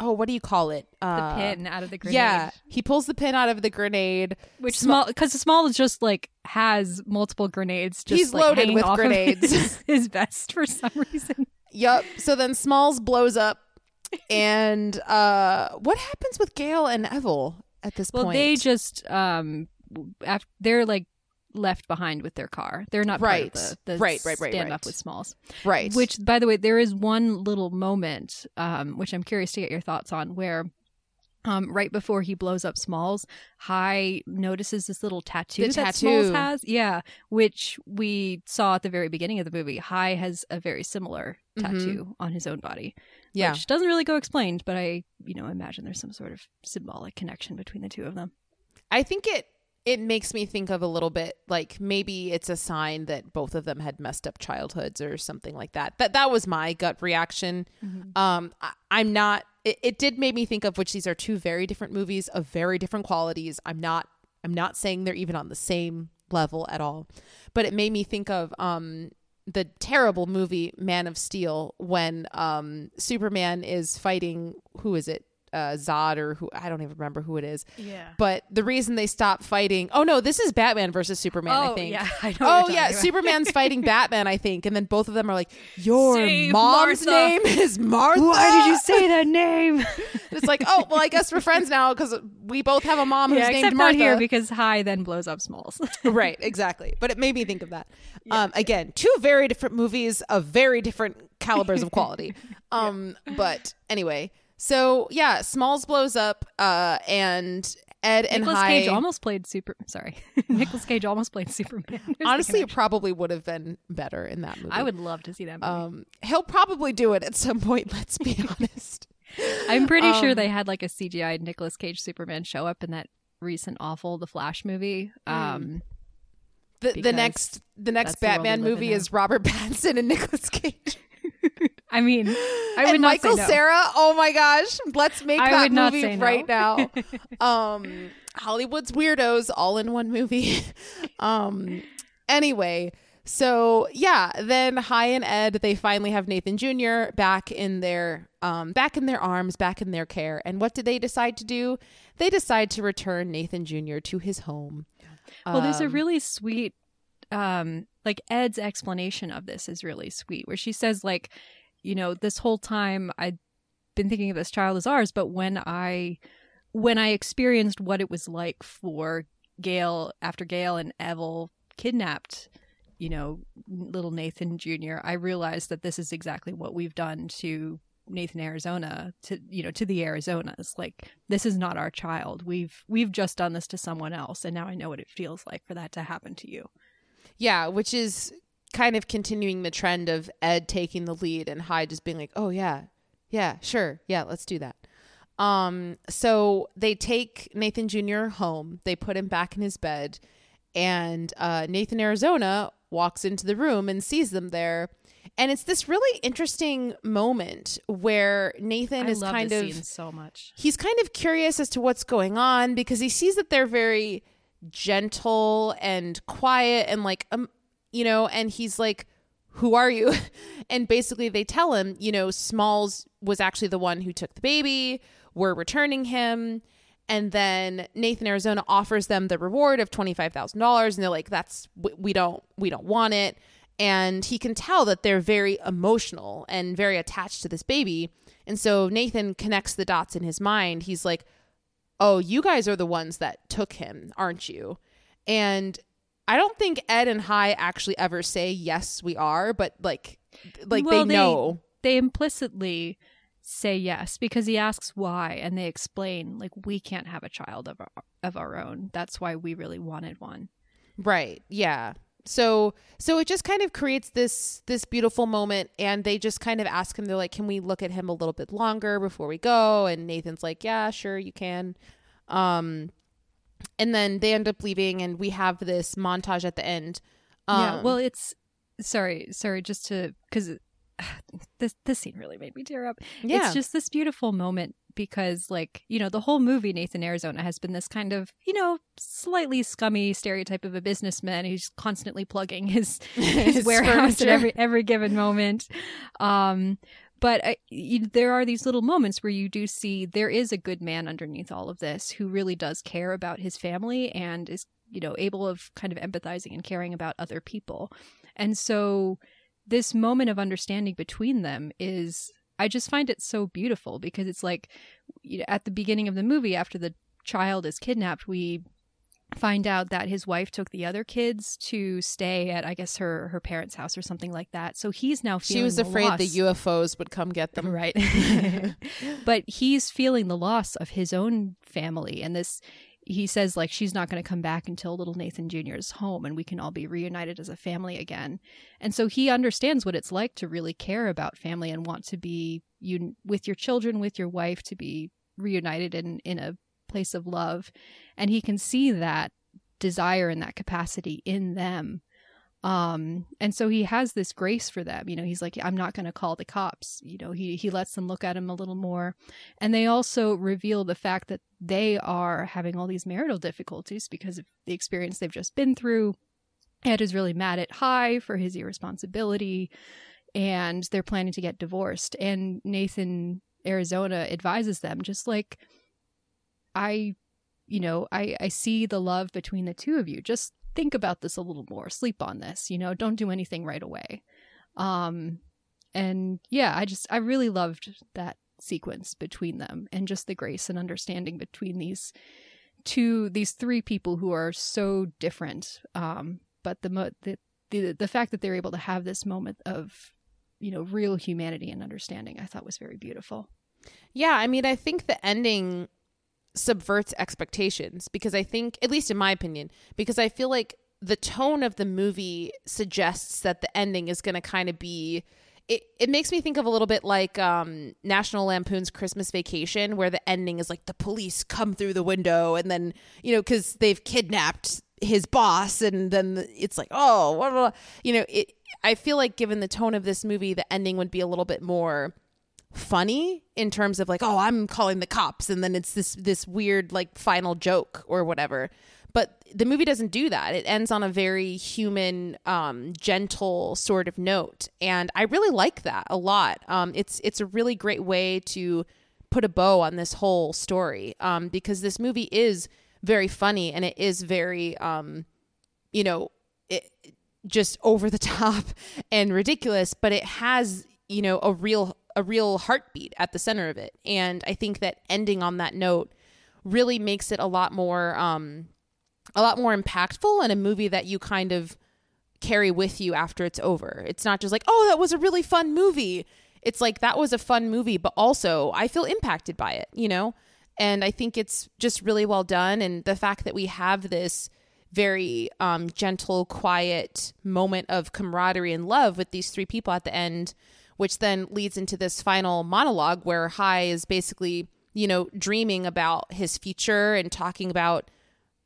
what do you call it? The pin out of the grenade. Yeah, he pulls the pin out of the grenade. Which Small, because Small is just like has multiple grenades. Just, he's like, loaded with grenades. His vest for some reason. Yep. So then Smalls blows up, and what happens with Gale and Evel at this point? Well, they just after they're like left behind with their car. They're not right. part of the right, stand up with Smalls. Right. Which, by the way, there is one little moment, which I'm curious to get your thoughts on, where right before he blows up Smalls, High notices this little tattoo. Smalls has. Yeah, which we saw at the very beginning of the movie. High has a very similar tattoo mm-hmm. on his own body. Yeah. Which doesn't really go explained, but I, imagine there's some sort of symbolic connection between the two of them. I think it makes me think of a little bit, like, maybe it's a sign that both of them had messed up childhoods or something like that. That was my gut reaction. Mm-hmm. I'm not... It did make me think of, which these are two very different movies of very different qualities. I'm not saying they're even on the same level at all. But it made me think of the terrible movie Man of Steel, when Superman is fighting... Who is it? Zod, or who, I don't even remember who it is. Yeah. But the reason they stopped fighting, this is Batman versus Superman, I think. Yeah, I know about. Superman's fighting Batman, I think, and then both of them are like, "Your Save mom's Martha. Name is Martha. Why did you say that name?" It's like, oh well, I guess we're friends now because we both have a mom who's named Martha. Not here, because High then blows up Smalls. Right, exactly. But it made me think of that. Yeah. Again, two very different movies of very different calibers of quality. But anyway. So yeah, Smalls blows up, and Ed and Nicolas Cage almost played Nicolas Cage almost played Superman. Honestly, it probably would have been better in that movie. I would love to see that movie. He'll probably do it at some point, let's be honest. I'm pretty sure they had like a CGI Nicolas Cage Superman show up in that recent awful The Flash movie. The next Batman movie is Robert Pattinson and Nicolas Cage. I mean, I would not say no. Michael Cera, oh my gosh, let's make that movie right now. Hollywood's weirdos all in one movie. Anyway, so yeah, then High and Ed, they finally have Nathan Jr. back in their arms, back in their care. And what do they decide to do? They decide to return Nathan Jr. to his home. Well, there's a really sweet Ed's explanation of this is really sweet, where she says, like, this whole time I'd been thinking of this child as ours, but when I experienced what it was like for Gale, after Gale and Evel kidnapped, little Nathan Jr., I realized that this is exactly what we've done to Nathan Arizona, to the Arizonas. Like, this is not our child. We've just done this to someone else, and now I know what it feels like for that to happen to you. Yeah, which is kind of continuing the trend of Ed taking the lead and Hyde just being like, oh, yeah, sure. Yeah, let's do that. So they take Nathan Jr. home. They put him back in his bed. And Nathan Arizona walks into the room and sees them there. And it's this really interesting moment where Nathan is kind of... I love this scene so much. He's kind of curious as to what's going on, because he sees that they're very... gentle and quiet and like and he's like, who are you? And basically they tell him, Smalls was actually the one who took the baby, we're returning him. And then Nathan Arizona offers them the reward of $25,000, and they're like, that's we don't want it. And he can tell that they're very emotional and very attached to this baby. And so Nathan connects the dots in his mind. He's like, oh, you guys are the ones that took him, aren't you? And I don't think Ed and High actually ever say, yes, we are. But they know. They implicitly say yes, because he asks why. And they explain, like, we can't have a child of our own. That's why we really wanted one. Right. Yeah. So it just kind of creates this beautiful moment, and they just kind of ask him, they're like, can we look at him a little bit longer before we go? And Nathan's like, yeah, sure, you can. And then they end up leaving, and we have this montage at the end. Because this scene really made me tear up. Yeah. It's just this beautiful moment, because the whole movie, Nathan Arizona has been this kind of, slightly scummy stereotype of a businessman who's constantly plugging his warehouse furniture at every given moment. But there are these little moments where you do see there is a good man underneath all of this who really does care about his family and is, able of kind of empathizing and caring about other people. And so this moment of understanding between them is... I just find it so beautiful, because it's like, at the beginning of the movie, after the child is kidnapped, we find out that his wife took the other kids to stay at, I guess, her parents' house or something like that. So he's now feeling the loss. She was afraid the UFOs would come get them. Right. But he's feeling the loss of his own family. And this, he says, like, she's not going to come back until little Nathan Jr. is home and we can all be reunited as a family again. And so he understands what it's like to really care about family and want to be with your children, with your wife, to be reunited in a place of love, and he can see that desire and that capacity in them, and so he has this grace for them. You know, he's like, I'm not going to call the cops. You know, he lets them look at him a little more, and they also reveal the fact that they are having all these marital difficulties because of the experience they've just been through. Ed is really mad at High for his irresponsibility, and they're planning to get divorced, and Nathan Arizona advises them, just like, I see the love between the two of you. Just think about this a little more. Sleep on this. You know, don't do anything right away. And yeah, I really loved that sequence between them and just the grace and understanding between these three people who are so different. But the fact that they're able to have this moment of, you know, real humanity and understanding, I thought was very beautiful. Yeah, I mean, I think the ending subverts expectations, because I think, at least in my opinion, because I feel like the tone of the movie suggests that the ending is going to kind of be, it makes me think of a little bit like National Lampoon's Christmas Vacation, where the ending is like the police come through the window and then, you know, because they've kidnapped his boss, and then it's like, oh, blah, blah, blah. You know, I feel like given the tone of this movie, the ending would be a little bit more funny in terms of like, oh, I'm calling the cops, and then it's this weird like final joke or whatever. But the movie doesn't do that. It ends on a very human, gentle sort of note, and I really like that a lot. It's a really great way to put a bow on this whole story, because this movie is very funny, and it is very just over the top and ridiculous, but it has, you know, a real heartbeat at the center of it. And I think that ending on that note really makes it a lot more impactful, and a movie that you kind of carry with you after it's over. It's not just like, oh, that was a really fun movie. It's like, that was a fun movie, but also I feel impacted by it, you know? And I think it's just really well done. And the fact that we have this very gentle, quiet moment of camaraderie and love with these three people at the end, which then leads into this final monologue where High is basically, you know, dreaming about his future and talking about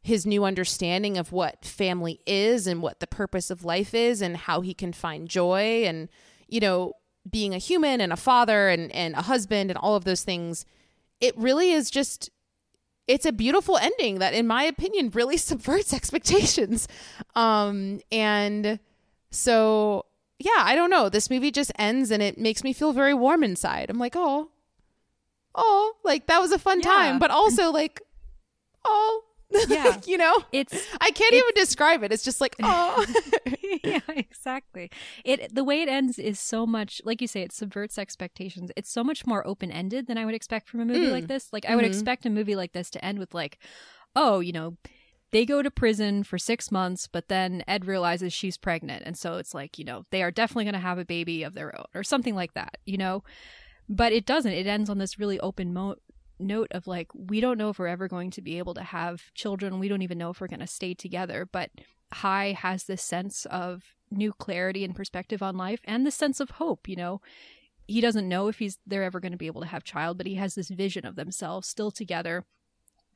his new understanding of what family is and what the purpose of life is and how he can find joy and, you know, being a human and a father and a husband and all of those things. It really is just, it's a beautiful ending that, in my opinion, really subverts expectations. And so, yeah, I don't know. This movie just ends and it makes me feel very warm inside. I'm like, oh, like that was a fun time, but also like, oh, yeah, you know, I can't even describe it. It's just like, oh, yeah, exactly. The way it ends is so much, like you say, it subverts expectations. It's so much more open-ended than I would expect from a movie like this. Like I would expect a movie like this to end with like, oh, you know, they go to prison for 6 months, but then Ed realizes she's pregnant. And so it's like, you know, they are definitely going to have a baby of their own or something like that, you know, but it doesn't. It ends on this really open note of like, we don't know if we're ever going to be able to have children. We don't even know if we're going to stay together. But High has this sense of new clarity and perspective on life and the sense of hope, you know. He doesn't know if they're ever going to be able to have child, but he has this vision of themselves still together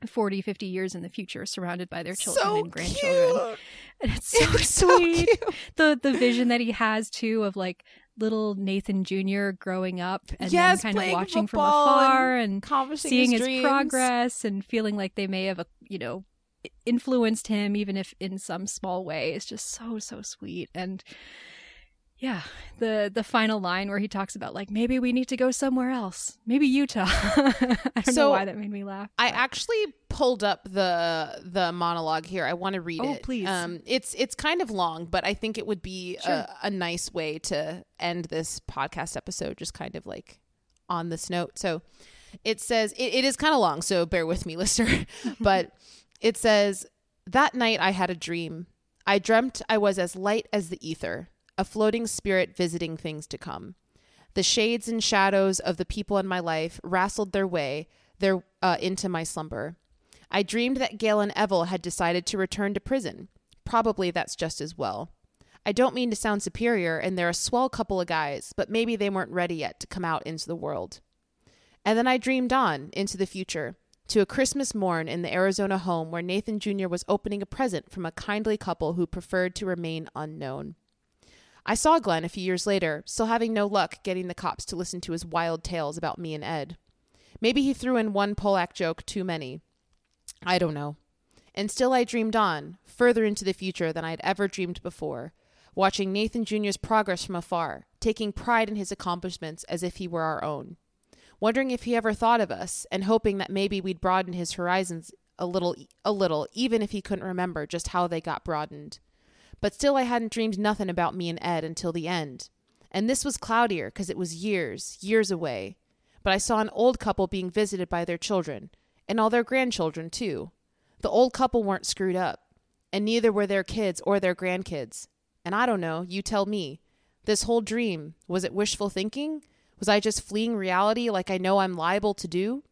40-50 years in the future, surrounded by their children and grandchildren. Cute. And it's sweet. So cute. The vision that he has too of like little Nathan Jr. growing up and then kind of watching from afar and seeing his progress and feeling like they may have influenced him, even if in some small way. It's just so sweet. And yeah, the final line where he talks about like, maybe we need to go somewhere else, maybe Utah. I don't know why that made me laugh. But I actually pulled up the monologue here. I want to read it. Oh, please. It's kind of long, but I think it would be a nice way to end this podcast episode, just kind of like on this note. So it says, it is kind of long, so bear with me, listener. But it says, That night I had a dream. I dreamt I was as light as the ether, a floating spirit visiting things to come. The shades and shadows of the people in my life wrestled their way into my slumber. I dreamed that Gail and Evel had decided to return to prison. Probably that's just as well. I don't mean to sound superior, and they're a swell couple of guys, but maybe they weren't ready yet to come out into the world. And then I dreamed on into the future, to a Christmas morn in the Arizona home where Nathan Jr. was opening a present from a kindly couple who preferred to remain unknown. I saw Glenn a few years later, still having no luck getting the cops to listen to his wild tales about me and Ed. Maybe he threw in one Pollack joke too many. I don't know. And still I dreamed on, further into the future than I had ever dreamed before, watching Nathan Jr.'s progress from afar, taking pride in his accomplishments as if he were our own, wondering if he ever thought of us, and hoping that maybe we'd broaden his horizons a little, even if he couldn't remember just how they got broadened. But still I hadn't dreamed nothing about me and Ed until the end. And this was cloudier because it was years away. But I saw an old couple being visited by their children, and all their grandchildren too. The old couple weren't screwed up, and neither were their kids or their grandkids. And I don't know, you tell me. This whole dream, was it wishful thinking? Was I just fleeing reality like I know I'm liable to do?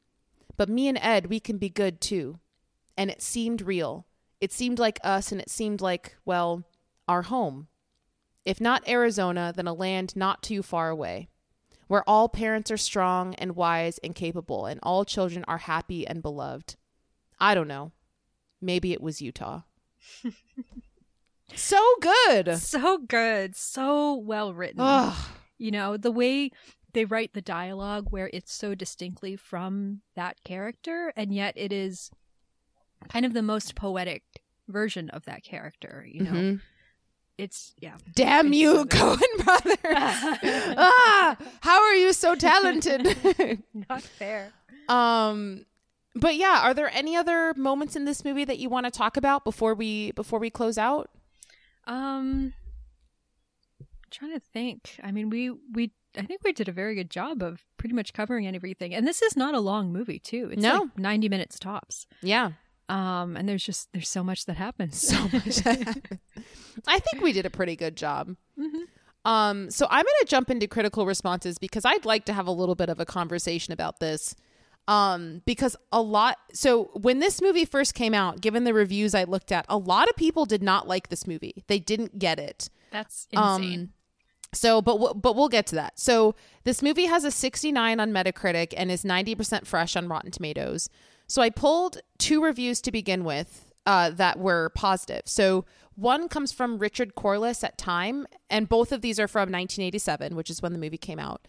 But me and Ed, we can be good too. And it seemed real. It seemed like us, and it seemed like, well, our home. If not Arizona, then a land not too far away, where all parents are strong and wise and capable, and all children are happy and beloved. I don't know. Maybe it was Utah. So good. So good. So well written. Ugh. You know, the way they write the dialogue where it's so distinctly from that character, and yet it is kind of the most poetic version of that character, you know? Mm-hmm. It's, yeah. Damn you, so Coen Brothers. How are you so talented? Not fair. But yeah, are there any other moments in this movie that you want to talk about before we close out? I'm trying to think. I mean, I think we did a very good job of pretty much covering everything. And this is not a long movie too. It's like 90 minutes tops. Yeah. And there's so much that happens. I think we did a pretty good job. Mm-hmm. So I'm going to jump into critical responses because I'd like to have a little bit of a conversation about this. Because so when this movie first came out, given the reviews I looked at, a lot of people did not like this movie. They didn't get it. That's insane. But we'll get to that. So this movie has a 69 on Metacritic and is 90% fresh on Rotten Tomatoes. So I pulled two reviews to begin with that were positive. So one comes from Richard Corliss at Time, and both of these are from 1987, which is when the movie came out.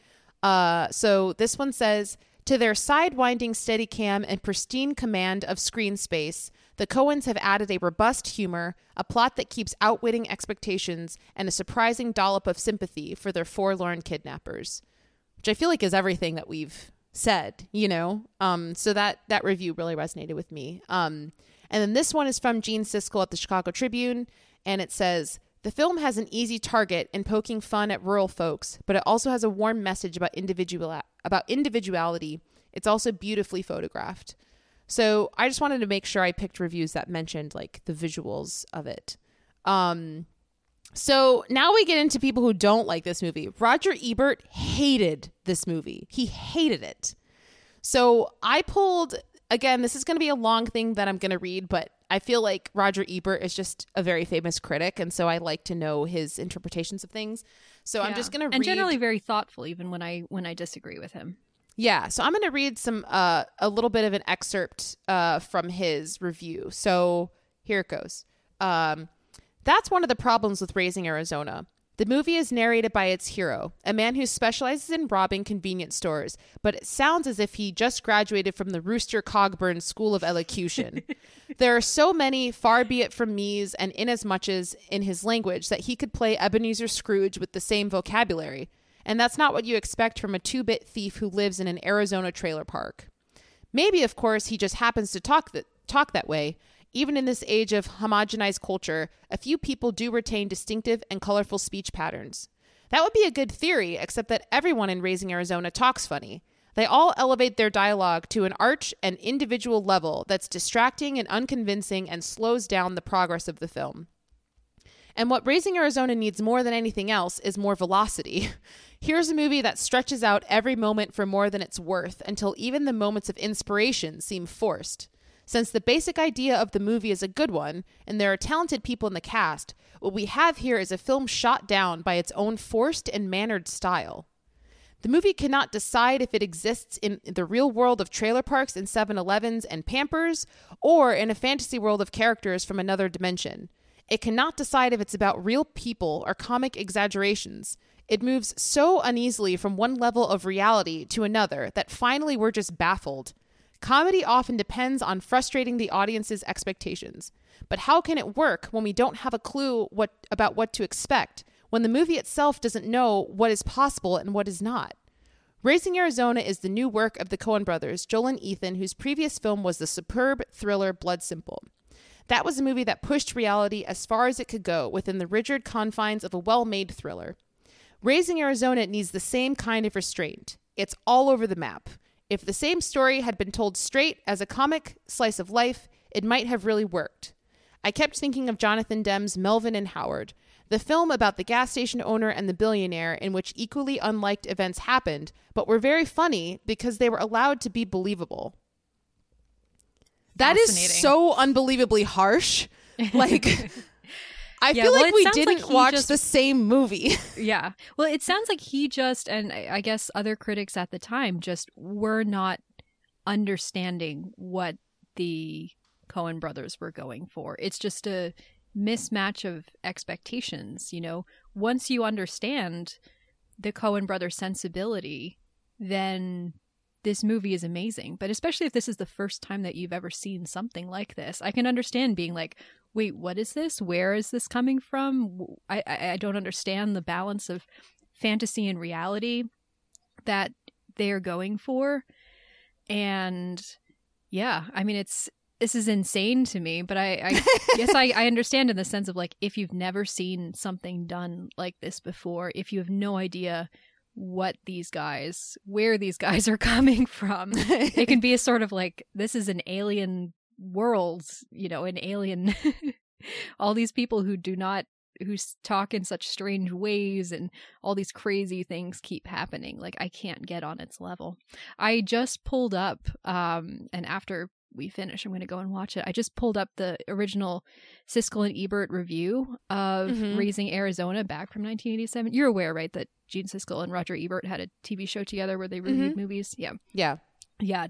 So this one says, to their sidewinding steadicam and pristine command of screen space, the Coens have added a robust humor, a plot that keeps outwitting expectations, and a surprising dollop of sympathy for their forlorn kidnappers, which I feel like is everything that we've said, you know? So that review really resonated with me. And then this one is from Gene Siskel at the Chicago Tribune, and it says, the film has an easy target in poking fun at rural folks, but it also has a warm message about individuality. It's also beautifully photographed. So I just wanted to make sure I picked reviews that mentioned like the visuals of it. So now we get into people who don't like this movie. Roger Ebert hated this movie. He hated it. So I pulled, again, this is going to be a long thing that I'm going to read, but I feel like Roger Ebert is just a very famous critic, and so I like to know his interpretations of things. So yeah. I'm just going to read. And generally very thoughtful, even when I disagree with him. Yeah. So I'm going to read some a little bit of an excerpt from his review. So here it goes. That's one of the problems with Raising Arizona. The movie is narrated by its hero, a man who specializes in robbing convenience stores, but it sounds as if he just graduated from the Rooster Cogburn School of Elocution. There are so many far be it from me's and inasmuch's in his language that he could play Ebenezer Scrooge with the same vocabulary, and that's not what you expect from a two-bit thief who lives in an Arizona trailer park. Maybe, of course, he just happens to talk that way. Even in this age of homogenized culture, a few people do retain distinctive and colorful speech patterns. That would be a good theory, except that everyone in Raising Arizona talks funny. They all elevate their dialogue to an arch and individual level that's distracting and unconvincing and slows down the progress of the film. And what Raising Arizona needs more than anything else is more velocity. Here's a movie that stretches out every moment for more than it's worth until even the moments of inspiration seem forced. Since the basic idea of the movie is a good one, and there are talented people in the cast, what we have here is a film shot down by its own forced and mannered style. The movie cannot decide if it exists in the real world of trailer parks and 7-Elevens and Pampers, or in a fantasy world of characters from another dimension. It cannot decide if it's about real people or comic exaggerations. It moves so uneasily from one level of reality to another that finally we're just baffled. Comedy often depends on frustrating the audience's expectations. But how can it work when we don't have a clue about what to expect, when the movie itself doesn't know what is possible and what is not? Raising Arizona is the new work of the Coen brothers, Joel and Ethan, whose previous film was the superb thriller Blood Simple. That was a movie that pushed reality as far as it could go within the rigid confines of a well-made thriller. Raising Arizona needs the same kind of restraint. It's all over the map. If the same story had been told straight as a comic slice of life, it might have really worked. I kept thinking of Jonathan Demme's Melvin and Howard, the film about the gas station owner and the billionaire in which equally unliked events happened, but were very funny because they were allowed to be believable. That is so unbelievably harsh. Like... I feel like we didn't watch the same movie. Yeah. Well, it sounds like he just, and I guess other critics at the time, just were not understanding what the Coen brothers were going for. It's just a mismatch of expectations, you know? Once you understand the Coen brothers' sensibility, then this movie is amazing. But especially if this is the first time that you've ever seen something like this, I can understand being like, wait, what is this? Where is this coming from? I don't understand the balance of fantasy and reality that they're going for. And yeah, I mean, this is insane to me, but I guess I understand in the sense of like, if you've never seen something done like this before, if you have no idea where these guys are coming from, it can be a sort of like, this is an alien worlds, you know, an alien all these people who talk in such strange ways and all these crazy things keep happening. Like, I can't get on its level. I just pulled up and after we finish I'm going to go and watch it. I just pulled up the original Siskel and Ebert review of Raising Arizona back from 1987. You're aware, right, that Gene Siskel and Roger Ebert had a TV show together where they reviewed movies? Yeah.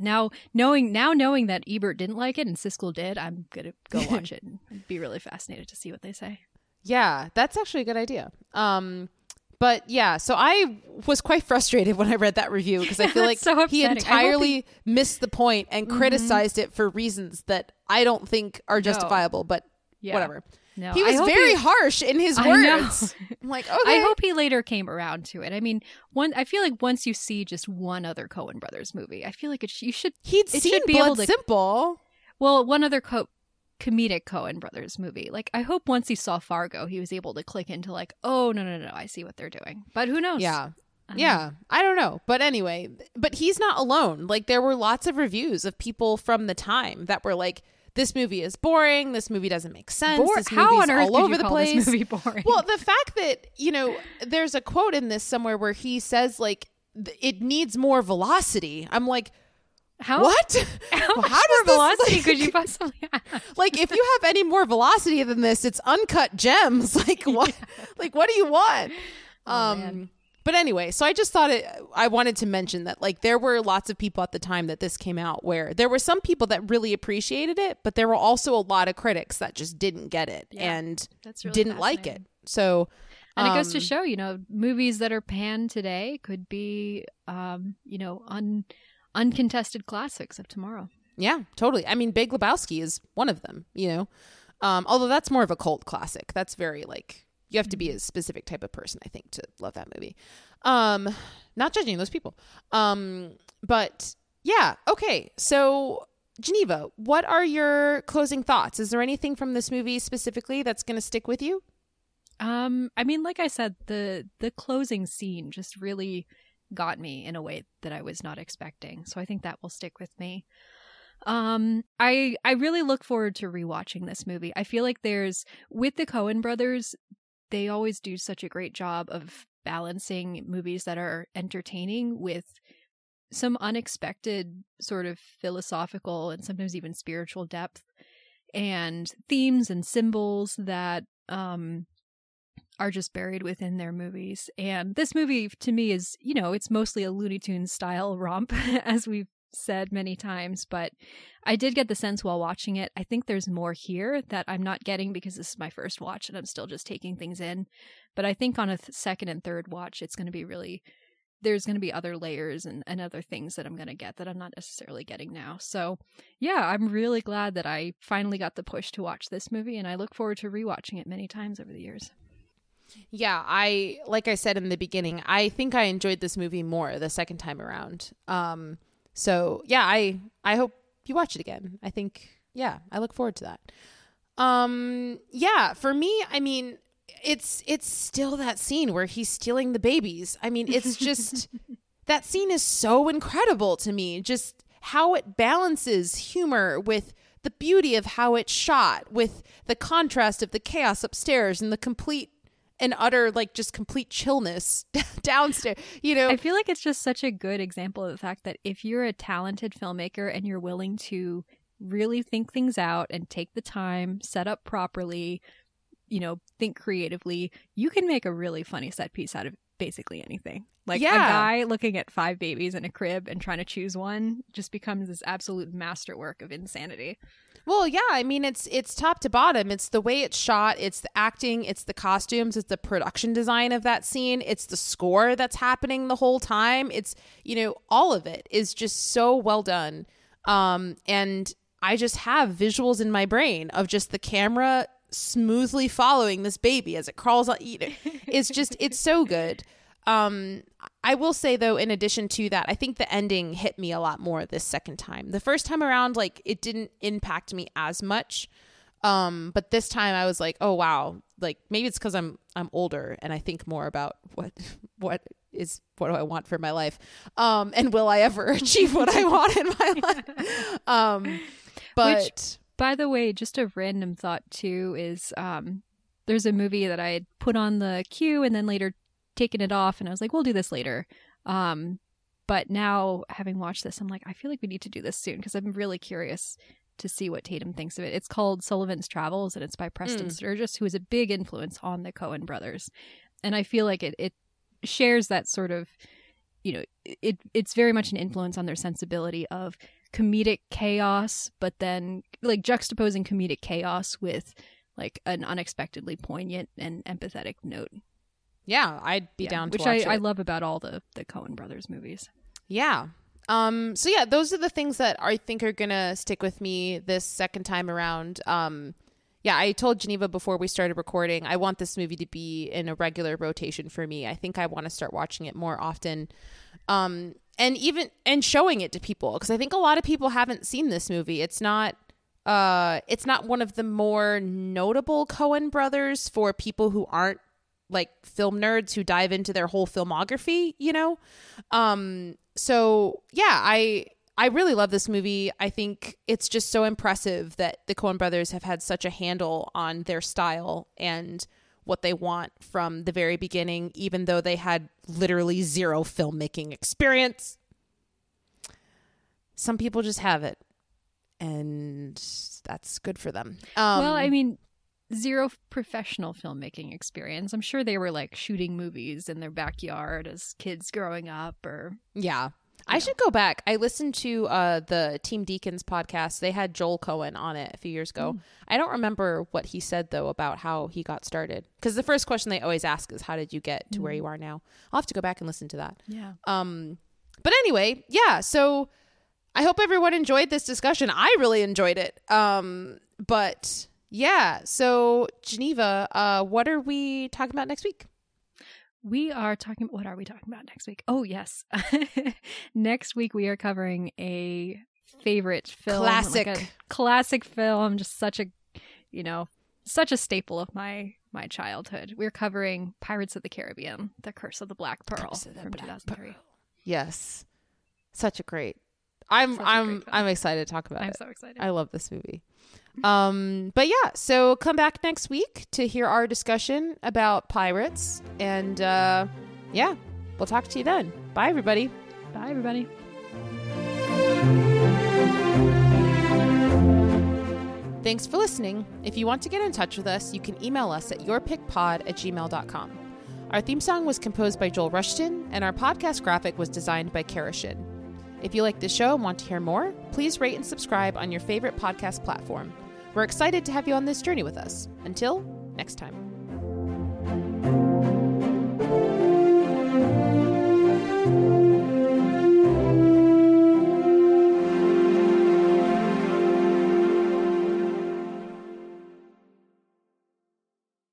Now knowing that Ebert didn't like it and Siskel did, I'm going to go watch it and be really fascinated to see what they say. Yeah, that's actually a good idea. But yeah, so I was quite frustrated when I read that review because I feel like so he entirely missed the point and criticized it for reasons that I don't think are justifiable, but whatever. No, he was very harsh in his words. I'm like, okay. I hope he later came around to it. I mean, I feel like once you see just one other Coen Brothers movie, I feel like Blood Simple. Well, one other comedic Coen Brothers movie. Like, I hope once he saw Fargo, he was able to click into like, oh, no, I see what they're doing. But who knows? Yeah. Yeah, I don't know. But anyway, but he's not alone. Like, there were lots of reviews of people from the time that were like, this movie is boring. This movie doesn't make sense. This movie's all over the place. How on earth did you call this movie boring? Well, the fact that, you know, there's a quote in this somewhere where he says, like, it needs more velocity. I'm like, what? How much more velocity could you possibly have? Like, if you have any more velocity than this, it's uncut gems. Like, what? Yeah. Like, what do you want? Man. But anyway, so I just thought I wanted to mention that, like, there were lots of people at the time that this came out where there were some people that really appreciated it, but there were also a lot of critics that just didn't get it and really didn't like it. So, and it goes to show, you know, movies that are panned today could be, you know, uncontested classics of tomorrow. Yeah, totally. I mean, Big Lebowski is one of them, you know, although that's more of a cult classic. That's very like... You have to be a specific type of person, I think, to love that movie. Not judging those people. But yeah. Okay. So Geneva, what are your closing thoughts? Is there anything from this movie specifically that's going to stick with you? I mean, like I said, the closing scene just really got me in a way that I was not expecting. So I think that will stick with me. I really look forward to rewatching this movie. I feel like there's, with the Coen brothers, they always do such a great job of balancing movies that are entertaining with some unexpected sort of philosophical and sometimes even spiritual depth and themes and symbols that are just buried within their movies. And this movie to me is, you know, it's mostly a Looney Tunes style romp, as we've said many times, but I did get the sense while watching it, I think there's more here that I'm not getting because this is my first watch and I'm still just taking things in. But I think on a second and third watch, it's going to be really, there's going to be other layers and other things that I'm going to get that I'm not necessarily getting now. So yeah, I'm really glad that I finally got the push to watch this movie, and I look forward to rewatching it many times over the years. Yeah, I, like I said in the beginning, I think I enjoyed this movie more the second time around. So yeah, I hope you watch it again. I think, yeah, I look forward to that. Yeah, for me, I mean, it's still that scene where he's stealing the babies. I mean, it's just, that scene is so incredible to me. Just how it balances humor with the beauty of how it's shot, with the contrast of the chaos upstairs and the complete and utter, like, just complete chillness downstairs, you know. I feel like it's just such a good example of the fact that if you're a talented filmmaker and you're willing to really think things out and take the time, set up properly, you know, think creatively, you can make a really funny set piece out of basically anything. Like, yeah, a guy looking at 5 babies in a crib and trying to choose one just becomes this absolute masterwork of insanity. Well, yeah, I mean, it's top to bottom. It's the way it's shot. It's the acting. It's the costumes. It's the production design of that scene. It's the score that's happening the whole time. It's, you know, all of it is just so well done. And I just have visuals in my brain of just the camera smoothly following this baby as it crawls on. You know, it's just, it's so good. I will say, though, in addition to that, I think the ending hit me a lot more this second time. The first time around, like, it didn't impact me as much. But this time I was like, oh, wow. Like, maybe it's because I'm older and I think more about what do I want for my life? And will I ever achieve what I want in my life? Which, by the way, just a random thought, too, is there's a movie that I had put on the queue and then later taken it off, and I was like, we'll do this later, but now having watched this, I'm like, I feel like we need to do this soon because I'm really curious to see what Tatum thinks of it. It's called Sullivan's Travels, and it's by Preston Sturges, who is a big influence on the Coen brothers, and I feel like it shares that sort of, you know, it's very much an influence on their sensibility of comedic chaos, but then, like, juxtaposing comedic chaos with, like, an unexpectedly poignant and empathetic note. Yeah, I'd be down to watch it. Which I love about all the Coen brothers movies. Yeah. So yeah, those are the things that I think are going to stick with me this second time around. Yeah, I told Geneva before we started recording, I want this movie to be in a regular rotation for me. I think I want to start watching it more often. And showing it to people, because I think a lot of people haven't seen this movie. It's not one of the more notable Coen brothers for people who aren't like film nerds who dive into their whole filmography, you know? So yeah, I really love this movie. I think it's just so impressive that the Coen brothers have had such a handle on their style and what they want from the very beginning, even though they had literally zero filmmaking experience. Some people just have it, and that's good for them. Well, I mean, zero professional filmmaking experience. I'm sure they were like shooting movies in their backyard as kids growing up, or yeah. I should go back. I listened to the Team Deacons podcast. They had Joel Coen on it a few years ago. I don't remember what he said, though, about how he got started, because the first question they always ask is, how did you get to where you are now? I'll have to go back and listen to that. Yeah. But anyway, yeah. So I hope everyone enjoyed this discussion. I really enjoyed it. But yeah. So Geneva, what are we talking about next week? What are we talking about next week? Oh, yes. Next week, we are covering a favorite film. Classic film. Just such a staple of my childhood. We're covering Pirates of the Caribbean, The Curse of the Black Pearl from 2003. Yes. Such a great. I'm excited to talk about it. I'm so excited. I love this movie. But yeah, so come back next week to hear our discussion about pirates, and yeah, we'll talk to you then. Bye, everybody. Bye, everybody. Thanks for listening. If you want to get in touch with us, you can email us at yourpickpod@gmail.com. Our theme song was composed by Joel Rushton, and our podcast graphic was designed by Kara Shin. If you like the show and want to hear more, please rate and subscribe on your favorite podcast platform. We're excited to have you on this journey with us. Until next time.